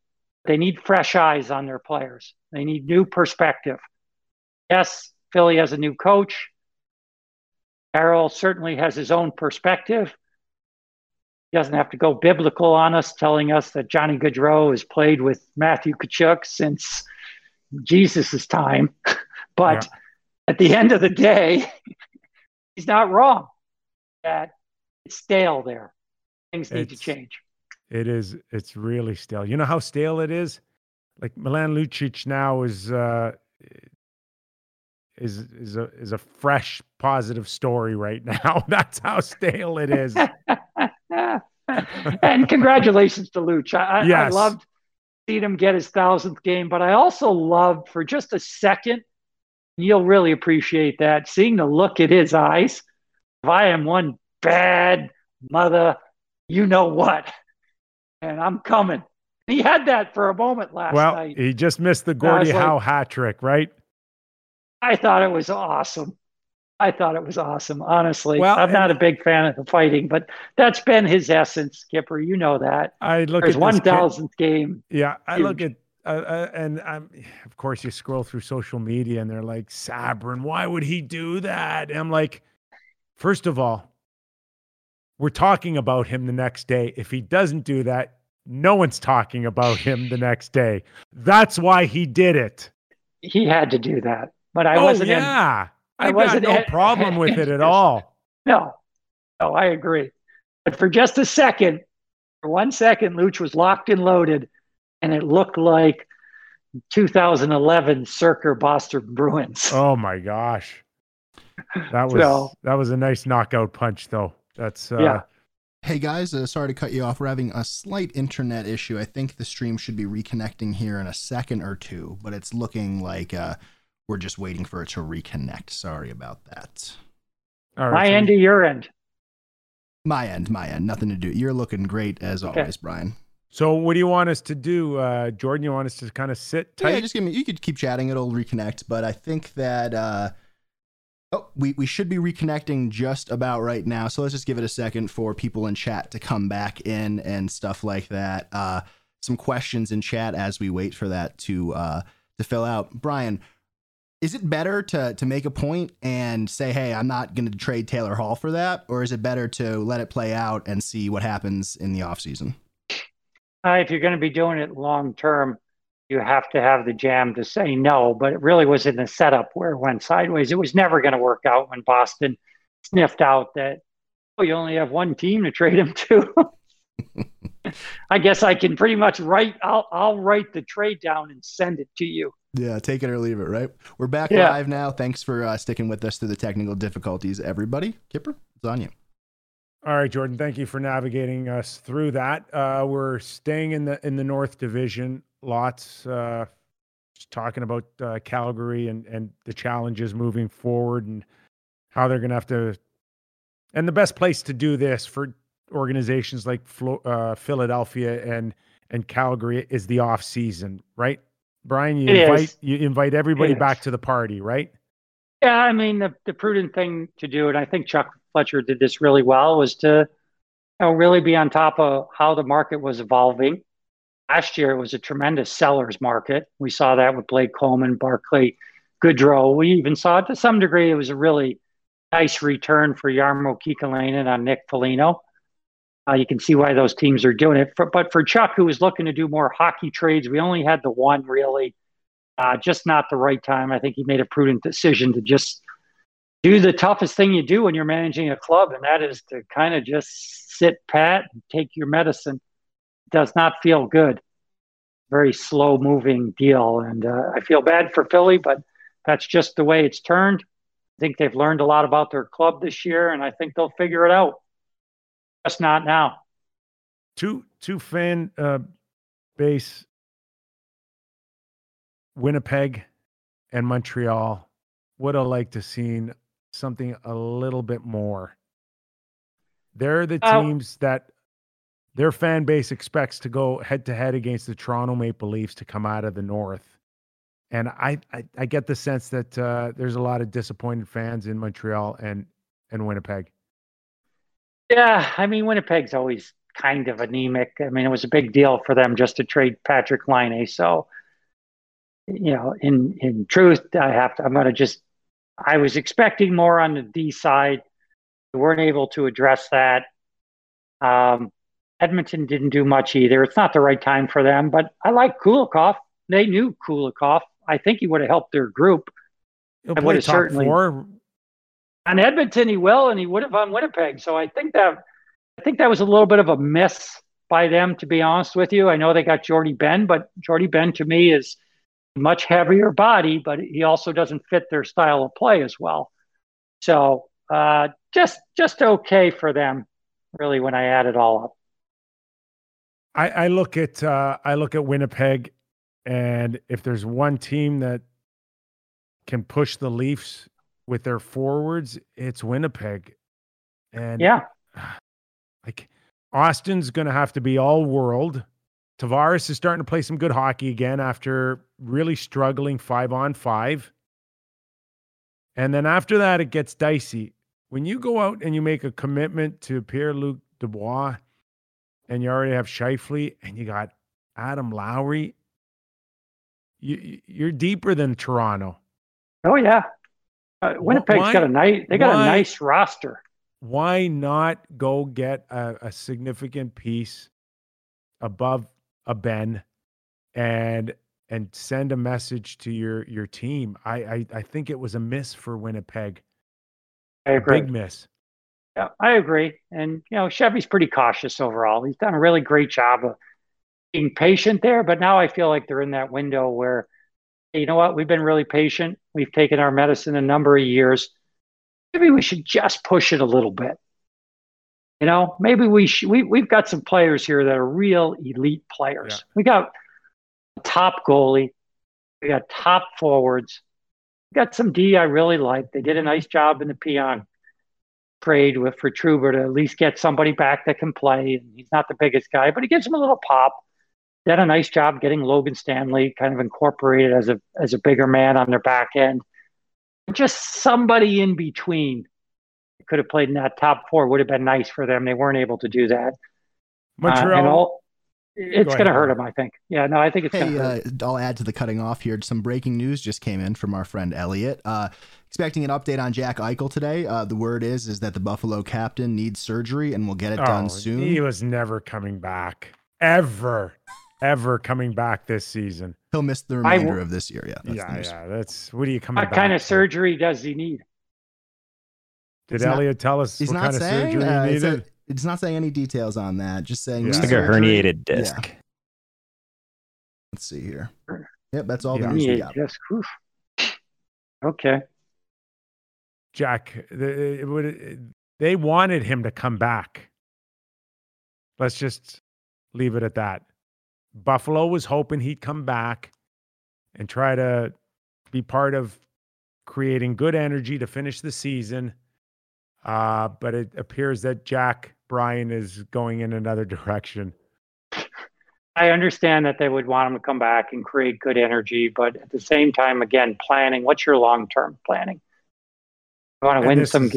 They need fresh eyes on their players. They need new perspective. Yes, Philly has a new coach. Carroll certainly has his own perspective. Doesn't have to go biblical on us, telling us that Johnny Gaudreau has played with Matthew Tkachuk since Jesus's time. But yeah. At the end of the day, he's not wrong that it's stale there. Things it's, need to change. It is. It's really stale. You know how stale it is? Like Milan Lucic now is uh, is is a is a fresh positive story right now. That's how stale it is. And congratulations to Luch. I, yes. I loved seeing him get his thousandth game, but I also loved for just a second, you'll really appreciate that, seeing the look in his eyes. If I am one bad mother, you know what, and I'm coming. He had that for a moment last well, night. Well, he just missed the Gordie Howe like, hat trick, right? I thought it was awesome. I thought it was awesome, honestly. Well, I'm not a big fan of the fighting, but that's been his essence, Kipper. You know that. I look There's at one thousandth game. Yeah, I huge. look at, uh, uh, and I'm, of course, you scroll through social media, and they're like, Sabrin, why would he do that? And I'm like, first of all, we're talking about him the next day. If he doesn't do that, no one's talking about him the next day. That's why he did it. He had to do that, but I oh, wasn't. Yeah. In- I, I wasn't got no problem with it at all. No, no, I agree. But for just a second, for one second, Luch was locked and loaded, and it looked like two thousand eleven circa Boston Bruins. Oh my gosh, that was so, that was a nice knockout punch, though. That's uh, yeah. Hey guys, uh, sorry to cut you off. We're having a slight internet issue. I think the stream should be reconnecting here in a second or two, but it's looking like. Uh, We're just waiting for it to reconnect. Sorry about that. All right, my so end or your end? My end, my end. Nothing to do. You're looking great as okay. always, Brian. So what do you want us to do, uh, Jordan? You want us to kind of sit tight? Yeah, just give me. You could keep chatting. It'll reconnect. But I think that uh, oh, we, we should be reconnecting just about right now. So let's just give it a second for people in chat to come back in and stuff like that. Uh, some questions in chat as we wait for that to uh, to fill out. Brian, is it better to to make a point and say, hey, I'm not going to trade Taylor Hall for that? Or is it better to let it play out and see what happens in the offseason? Uh, if you're going to be doing it long term, you have to have the jam to say no. But it really was in the setup where it went sideways. It was never going to work out when Boston sniffed out that, oh, you only have one team to trade him to. I guess I can pretty much write, I'll, I'll write the trade down and send it to you. Yeah, take it or leave it, right? We're back yeah. live now. Thanks for uh, sticking with us through the technical difficulties, everybody. Kipper, it's on you. All right, Jordan, thank you for navigating us through that. Uh, we're staying in the in the North Division. Lots uh, just talking about uh, Calgary and, and the challenges moving forward and how they're going to have to. And the best place to do this for organizations like Flo- uh, Philadelphia and and Calgary is the off season, right, Brian? You it invite is. you invite everybody it back is. to the party, right? Yeah, I mean the, the prudent thing to do, and I think Chuck Fletcher did this really well, was to you know, really be on top of how the market was evolving. Last year, it was a tremendous seller's market. We saw that with Blake Coleman, Barclay, Gaudreau. We even saw it to some degree. It was a really nice return for Jarmo Kekalainen on Nick Foligno. Uh, you can see why those teams are doing it. For, but for Chuck, who was looking to do more hockey trades, we only had the one really, uh, just not the right time. I think he made a prudent decision to just do the toughest thing you do when you're managing a club, and that is to kind of just sit pat and take your medicine. Does not feel good. Very slow moving deal. And uh, I feel bad for Philly, but that's just the way it's turned. I think they've learned a lot about their club this year, and I think they'll figure it out. Just not now. Two, two fan uh, base, Winnipeg and Montreal. Would have liked to seen something a little bit more. They're the teams uh, that their fan base expects to go head-to-head against the Toronto Maple Leafs to come out of the North. And I I, I get the sense that uh, there's a lot of disappointed fans in Montreal and, and Winnipeg. Yeah, I mean, Winnipeg's always kind of anemic. I mean, it was a big deal for them just to trade Patrick Laine. So, you know, in, in truth, I have to, I'm going to just, I was expecting more on the D side. We weren't able to address that. Um, Edmonton didn't do much either. It's not the right time for them, but I like Kulikov. They knew Kulikov. I think he would have helped their group. He'll I would have certainly. Four. On Edmonton, he will, and he would have on Winnipeg. So I think that I think that was a little bit of a miss by them, to be honest with you. I know they got Jordy Ben, but Jordy Ben to me is a much heavier body, but he also doesn't fit their style of play as well. So uh, just just okay for them, really, when I add it all up. I, I look at uh, I look at Winnipeg, and if there's one team that can push the Leafs with their forwards, it's Winnipeg. And yeah, like Austin's going to have to be all world. Tavares is starting to play some good hockey again after really struggling five on five. And then after that, it gets dicey. When you go out and you make a commitment to Pierre-Luc Dubois, and you already have Scheifele, and you got Adam Lowry. You, you're deeper than Toronto. Oh yeah, uh, Winnipeg's why, got a nice. They got why, a nice roster. Why not go get a, a significant piece above a Ben, and and send a message to your your team? I I, I think it was a miss for Winnipeg. I agree. A big miss. Yeah, I agree. And, you know, Chevy's pretty cautious overall. He's done a really great job of being patient there. But now I feel like they're in that window where, hey, you know what? We've been really patient. We've taken our medicine a number of years. Maybe we should just push it a little bit. You know, maybe we sh- we, we've got some players here that are real elite players. Yeah. We got a top goalie. We got top forwards. We got some D I really like. They did a nice job in the P I O N trade with for Trouba to at least get somebody back that can play. He's not the biggest guy, but he gives him a little pop. Did a nice job getting Logan Stanley kind of incorporated as a as a bigger man on their back end. Just somebody in between could have played in that top four would have been nice for them. They weren't able to do that. Montreal, uh, and all, it's going to hurt him, I think. Yeah, no, I think it's hey, going to uh, hurt. I'll add to the cutting off here. Some breaking news just came in from our friend Elliot. Uh, Expecting an update on Jack Eichel today. Uh, the word is is that the Buffalo captain needs surgery and will get it oh, done soon. He was never coming back. Ever. Ever coming back this season. He'll miss the remainder w- of this year. Yeah, that's yeah, yeah. That's, what are you coming what back What kind of to? surgery does he need? Did it's Elliot not, tell us he's what not kind saying, of surgery uh, he needed? It's, a, it's not saying any details on that. Just saying. It's yeah. like a herniated disc. Yeah. Let's see here. Yep, that's all yeah. the news we got. Disc. Okay. Jack, they wanted him to come back. Let's just leave it at that. Buffalo was hoping he'd come back and try to be part of creating good energy to finish the season. Uh, but it appears that Jack Brian is going in another direction. I understand that they would want him to come back and create good energy, but at the same time, again, planning. What's your long-term planning? You want to win some. Is...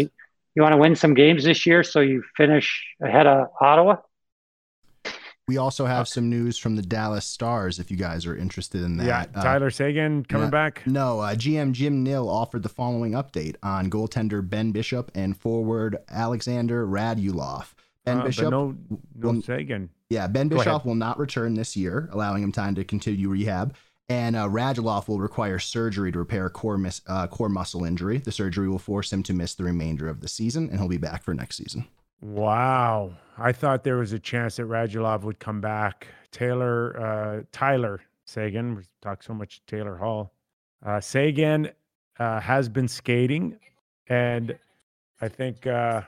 You want to win some games this year, so you finish ahead of Ottawa. We also have some news from the Dallas Stars, if you guys are interested in that. Yeah, Tyler uh, Seguin coming yeah, back. No, uh, G M Jim Nill offered the following update on goaltender Ben Bishop and forward Alexander Radulov. Ben uh, Bishop, no, no will, Seguin. Yeah, Ben Bishop will not return this year, allowing him time to continue rehab. And uh, Radulov will require surgery to repair a core, mis- uh, core muscle injury. The surgery will force him to miss the remainder of the season, and he'll be back for next season. Wow. I thought there was a chance that Radulov would come back. Taylor, uh, Tyler Seguin, we talk so much Taylor Hall. Uh, Seguin uh, has been skating, and I think, uh,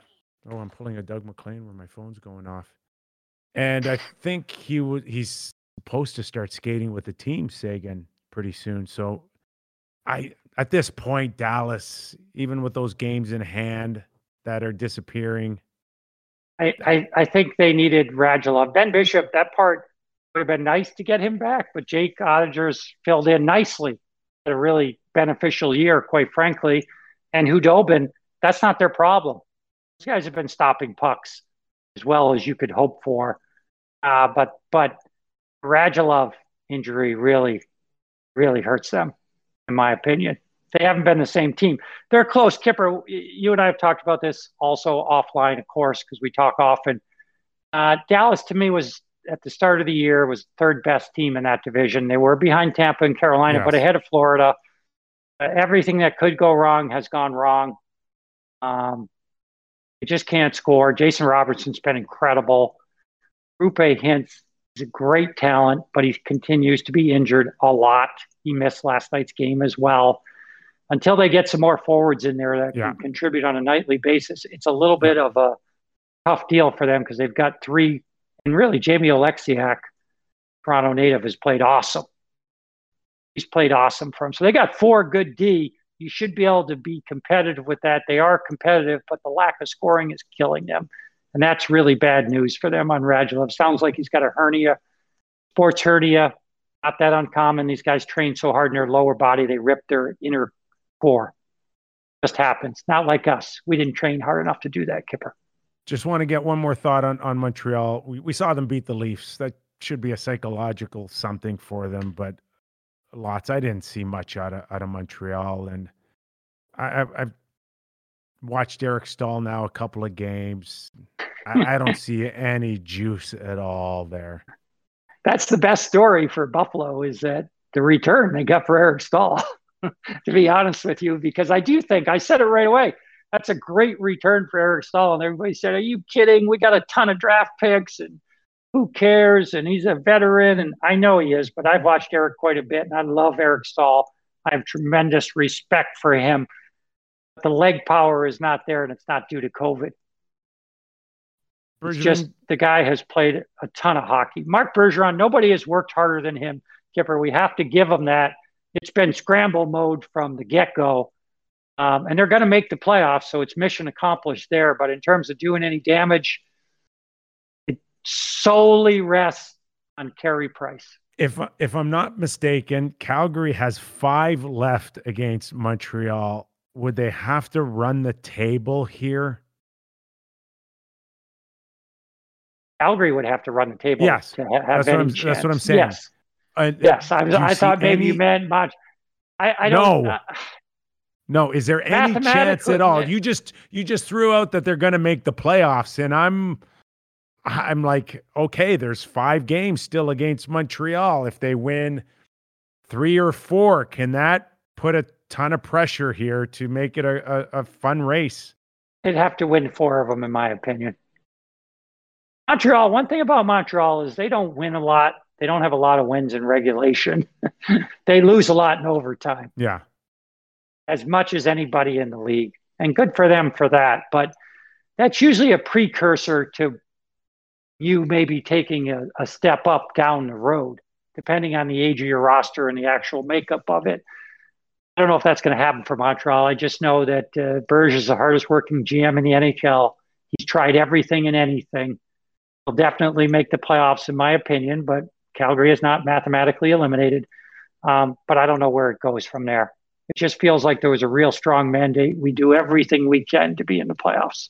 oh, I'm pulling a Doug MacLean where my phone's going off. And I think he w- he's supposed to start skating with the team, Seguin, pretty soon. So I at this point, Dallas, even with those games in hand that are disappearing, I, I, I think they needed Radulov. Ben Bishop, that part would have been nice to get him back, but Jake Ottinger's filled in nicely. Had a really beneficial year, quite frankly. And Hudobin, that's not their problem. These guys have been stopping pucks as well as you could hope for. Uh, but but Radulov injury really, really hurts them, in my opinion. They haven't been the same team. They're close. Kipper, you and I have talked about this also offline, of course, because we talk often. Uh, Dallas, to me, was at the start of the year, was third best team in that division. They were behind Tampa and Carolina, yes, but ahead of Florida. Uh, everything that could go wrong has gone wrong. Um, they just can't score. Jason Robertson's been incredible. Roope Hintz is a great talent, but he continues to be injured a lot. He missed last night's game as well. Until they get some more forwards in there that yeah. can contribute on a nightly basis, it's a little bit of a tough deal for them because they've got three. And really, Jamie Oleksiak, Toronto native, has played awesome. He's played awesome for them. So they got four good D. You should be able to be competitive with that. They are competitive, but the lack of scoring is killing them. And that's really bad news for them on Radulov. Sounds like he's got a hernia, sports hernia. Not that uncommon. These guys train so hard in their lower body, they rip their inner core. Just happens. Not like us. We didn't train hard enough to do that, Kipper. Just want to get one more thought on, on Montreal. We, we saw them beat the Leafs. That should be a psychological something for them, but lots. I didn't see much out of, out of Montreal. And I, I, I've watched Eric Stahl now a couple of games. I, I don't see any juice at all there. That's the best story for Buffalo is that the return they got for Eric Stahl. To be honest with you, because I do think, I said it right away, that's a great return for Eric Stahl. And everybody said, are you kidding? We got a ton of draft picks and who cares? And he's a veteran. And I know he is, but I've watched Eric quite a bit and I love Eric Stahl. I have tremendous respect for him. But the leg power is not there and it's not due to COVID. Bergeron. It's just the guy has played a ton of hockey. Marc Bergeron, nobody has worked harder than him, Kipper. We have to give him that. It's been scramble mode from the get-go, um, and they're going to make the playoffs, so it's mission accomplished there. But in terms of doing any damage, it solely rests on Carey Price. If if I'm not mistaken, Calgary has five left against Montreal. Would they have to run the table here? Calgary would have to run the table. Yes, to ha- have that's, what I'm, that's what I'm saying. Yes. Uh, yes, I, was, I thought maybe any... you meant much. I, I don't know. Uh, no, is there any chance at all? You just you just threw out that they're going to make the playoffs, and I'm I'm like, okay, there's five games still against Montreal. If they win three or four, can that put a ton of pressure here to make it a, a, a fun race? They'd have to win four of them, in my opinion. Montreal, one thing about Montreal is they don't win a lot. They don't have a lot of wins in regulation. They lose a lot in overtime. Yeah. As much as anybody in the league. And good for them for that. But that's usually a precursor to you maybe taking a, a step up down the road, depending on the age of your roster and the actual makeup of it. I don't know if that's going to happen for Montreal. I just know that uh, Berge is the hardest working G M in the N H L. He's tried everything and anything. They'll definitely make the playoffs, in my opinion, but Calgary is not mathematically eliminated. Um, but I don't know where it goes from there. It just feels like there was a real strong mandate. We do everything we can to be in the playoffs.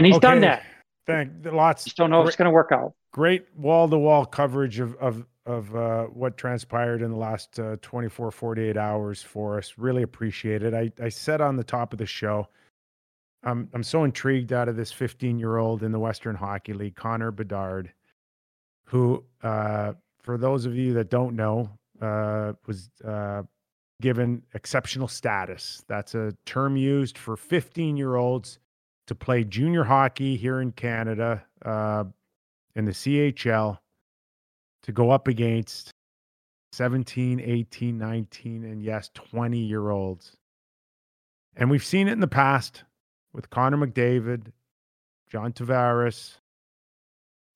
And he's okay. done that. Thank lots. Just don't know great, if it's going to work out. Great wall-to-wall coverage of of, of uh, what transpired in the last uh, twenty-four, forty-eight hours for us. Really appreciate it. I, I said on the top of the show, I'm, I'm so intrigued out of this fifteen-year-old in the Western Hockey League, Connor Bedard, who, uh, for those of you that don't know, uh, was uh, given exceptional status. That's a term used for fifteen-year-olds to play junior hockey here in Canada, uh, in the C H L, to go up against seventeen, eighteen, nineteen, and yes, twenty-year-olds. And we've seen it in the past with Connor McDavid, John Tavares.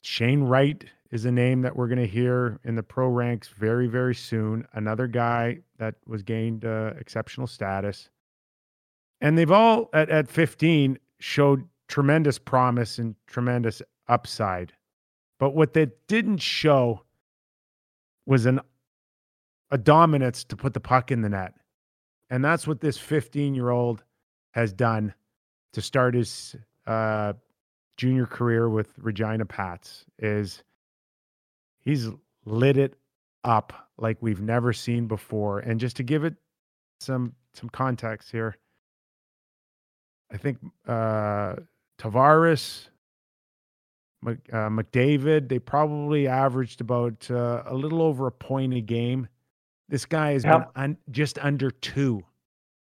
Shane Wright is a name that we're going to hear in the pro ranks very, very soon. Another guy that was gained uh, exceptional status. And they've all, at, at fifteen, showed tremendous promise and tremendous upside. But what they didn't show was an a dominance to put the puck in the net. And that's what this fifteen-year-old has done to start his uh, junior career with Regina Pats. Is he's lit it up like we've never seen before. And just to give it some some context here, I think uh, Tavares, Mc, uh, McDavid, they probably averaged about uh, a little over a point a game. This guy has yep. been un- just under two.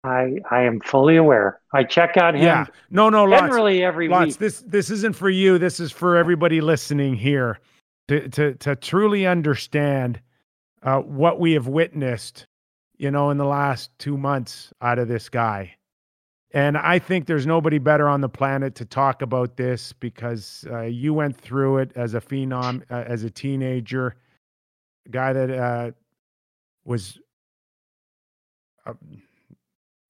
I, I am fully aware. I check on him yeah. no, no, generally lots, every lots. week. This this isn't for you. This is for everybody listening here to to, to truly understand uh, what we have witnessed, you know, in the last two months out of this guy. And I think there's nobody better on the planet to talk about this because uh, you went through it as a phenom, uh, as a teenager, a guy that uh, was uh,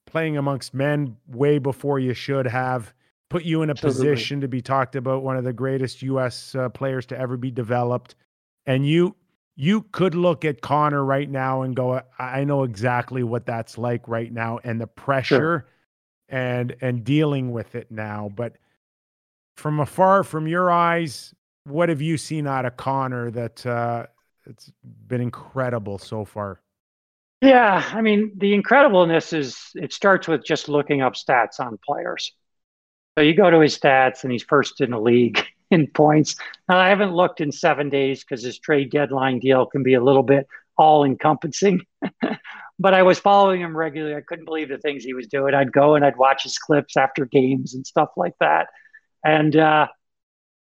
playing amongst men way before you should have, put you in a Absolutely. position to be talked about, one of the greatest U S uh, players to ever be developed. And you, you could look at Connor right now and go, I, I know exactly what that's like right now, and the pressure. Sure. and and dealing with it now. But from afar, from your eyes, what have you seen out of Connor that uh, it's been incredible so far? Yeah, I mean, the incredibleness is, it starts with just looking up stats on players. So you go to his stats and he's first in the league in points. Now, I haven't looked in seven days because his trade deadline deal can be a little bit all-encompassing. But I was following him regularly. I couldn't believe the things he was doing. I'd go and I'd watch his clips after games and stuff like that. And uh,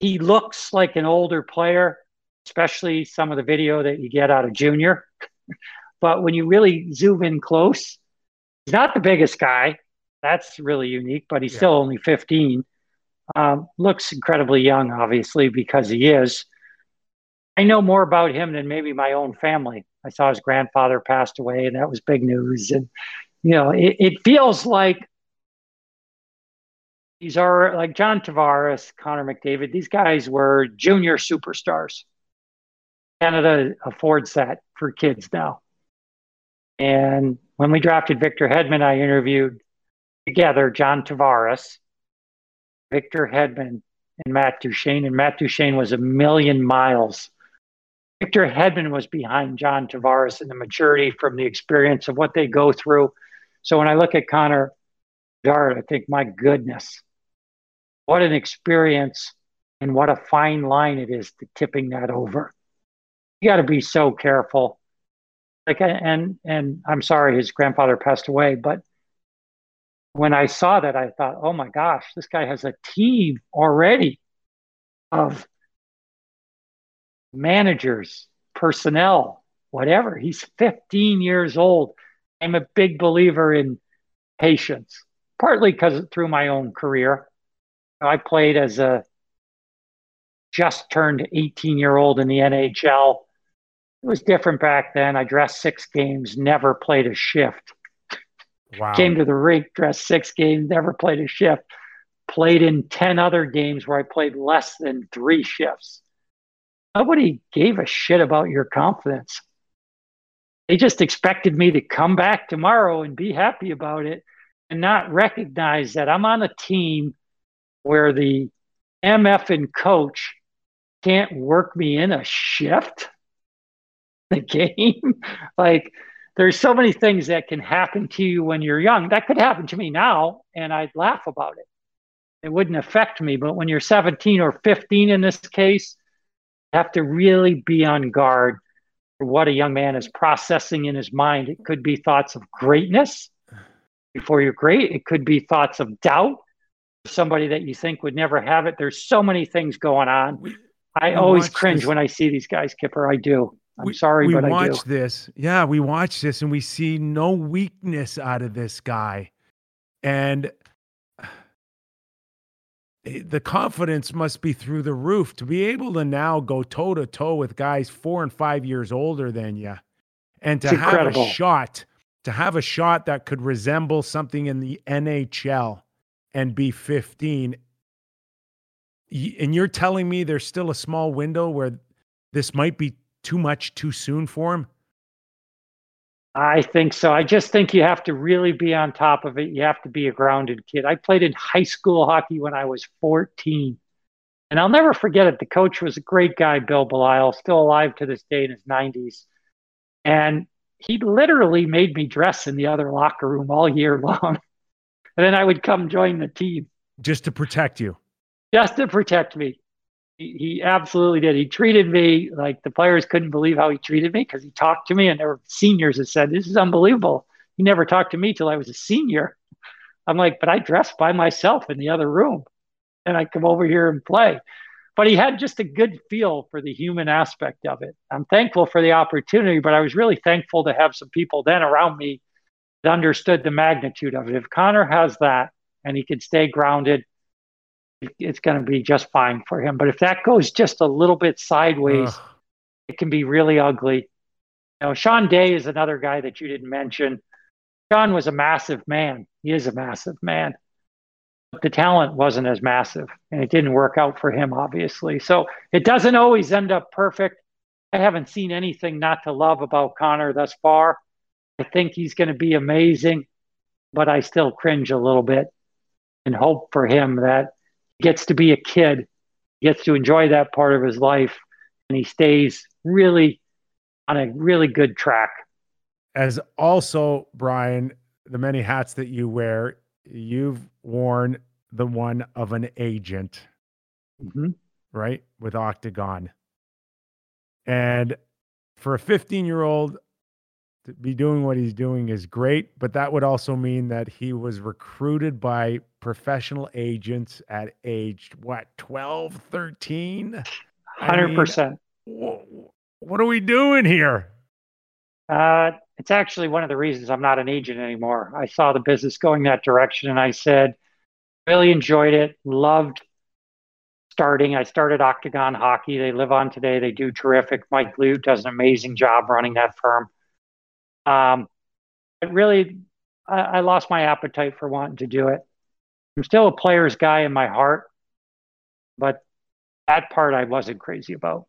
he looks like an older player, especially some of the video that you get out of junior. But when you really zoom in close, he's not the biggest guy. That's really unique, but he's yeah. still only fifteen. Um, looks incredibly young, obviously, because he is. I know more about him than maybe my own family. I saw his grandfather passed away, and that was big news. And, you know, it, it feels like these are like John Tavares, Connor McDavid. These guys were junior superstars. Canada affords that for kids now. And when we drafted Victor Hedman, I interviewed together John Tavares, Victor Hedman, and Matt Duchene. And Matt Duchene was a million miles. Victor Hedman was behind John Tavares in the maturity from the experience of what they go through. So when I look at Connor Bedard, I think, my goodness, what an experience and what a fine line it is to tipping that over. You got to be so careful. Like, and and I'm sorry his grandfather passed away, but when I saw that, I thought, oh my gosh, this guy has a team already of managers, personnel, whatever. He's fifteen years old. I'm a big believer in patience, partly because through my own career, I played as a just turned eighteen-year-old in the N H L. It was different back then. I dressed six games, never played a shift. Wow. Came to the rink, dressed six games, never played a shift. played in ten other games where I played less than three shifts. Nobody gave a shit about your confidence. They just expected me to come back tomorrow and be happy about it and not recognize that I'm on a team where the M F and coach can't work me in a shift, the game. Like, there's so many things that can happen to you when you're young. That could happen to me now, and I'd laugh about it. It wouldn't affect me. But when you're seventeen or fifteen in this case, you have to really be on guard for what a young man is processing in his mind. It could be thoughts of greatness before you're great. It could be thoughts of doubt, somebody that you think would never have it. There's so many things going on. We, I we always cringe this. when I see these guys, Kipper. I do. I'm we, sorry, we but watch I do. This. Yeah, we watch this, and we see no weakness out of this guy. And the confidence must be through the roof to be able to now go toe-to-toe with guys four and five years older than you. And to it's have incredible. a shot, to have a shot that could resemble something in the N H L and be fifteen. And you're telling me there's still a small window where this might be too much too soon for him? I think so. I just think you have to really be on top of it. You have to be a grounded kid. I played in high school hockey when I was fourteen. And I'll never forget it. The coach was a great guy, Bill Belial, still alive to this day in his nineties. And he literally made me dress in the other locker room all year long. And then I would come join the team. Just to protect you. Just to protect me. He, he absolutely did. He treated me like the players couldn't believe how he treated me, because he talked to me, and there were seniors that said, this is unbelievable. He never talked to me till I was a senior. I'm like, but I dressed by myself in the other room and I come over here and play. But he had just a good feel for the human aspect of it. I'm thankful for the opportunity, but I was really thankful to have some people then around me that understood the magnitude of it. If Connor has that and he can stay grounded, it's going to be just fine for him. But if that goes just a little bit sideways, Ugh. it can be really ugly. You know, Sean Day is another guy that you didn't mention. Sean was a massive man. He is a massive man. But the talent wasn't as massive, and it didn't work out for him, obviously. So it doesn't always end up perfect. I haven't seen anything not to love about Connor thus far. I think he's going to be amazing, but I still cringe a little bit and hope for him that gets to be a kid, gets to enjoy that part of his life, and he stays really on a really good track. As also, Brian, the many hats that you wear, you've worn the one of an agent, mm-hmm. right? With Octagon. And for a fifteen-year-old to be doing what he's doing is great, but that would also mean that he was recruited by professional agents at age, what, twelve, thirteen? one hundred percent. What are we doing here? Uh, it's actually one of the reasons I'm not an agent anymore. I saw the business going that direction, and I said, really enjoyed it, loved starting. I started Octagon Hockey. They live on today. They do terrific. Mike Liu does an amazing job running that firm. Um, but really, I, I lost my appetite for wanting to do it. I'm still a player's guy in my heart, but that part I wasn't crazy about.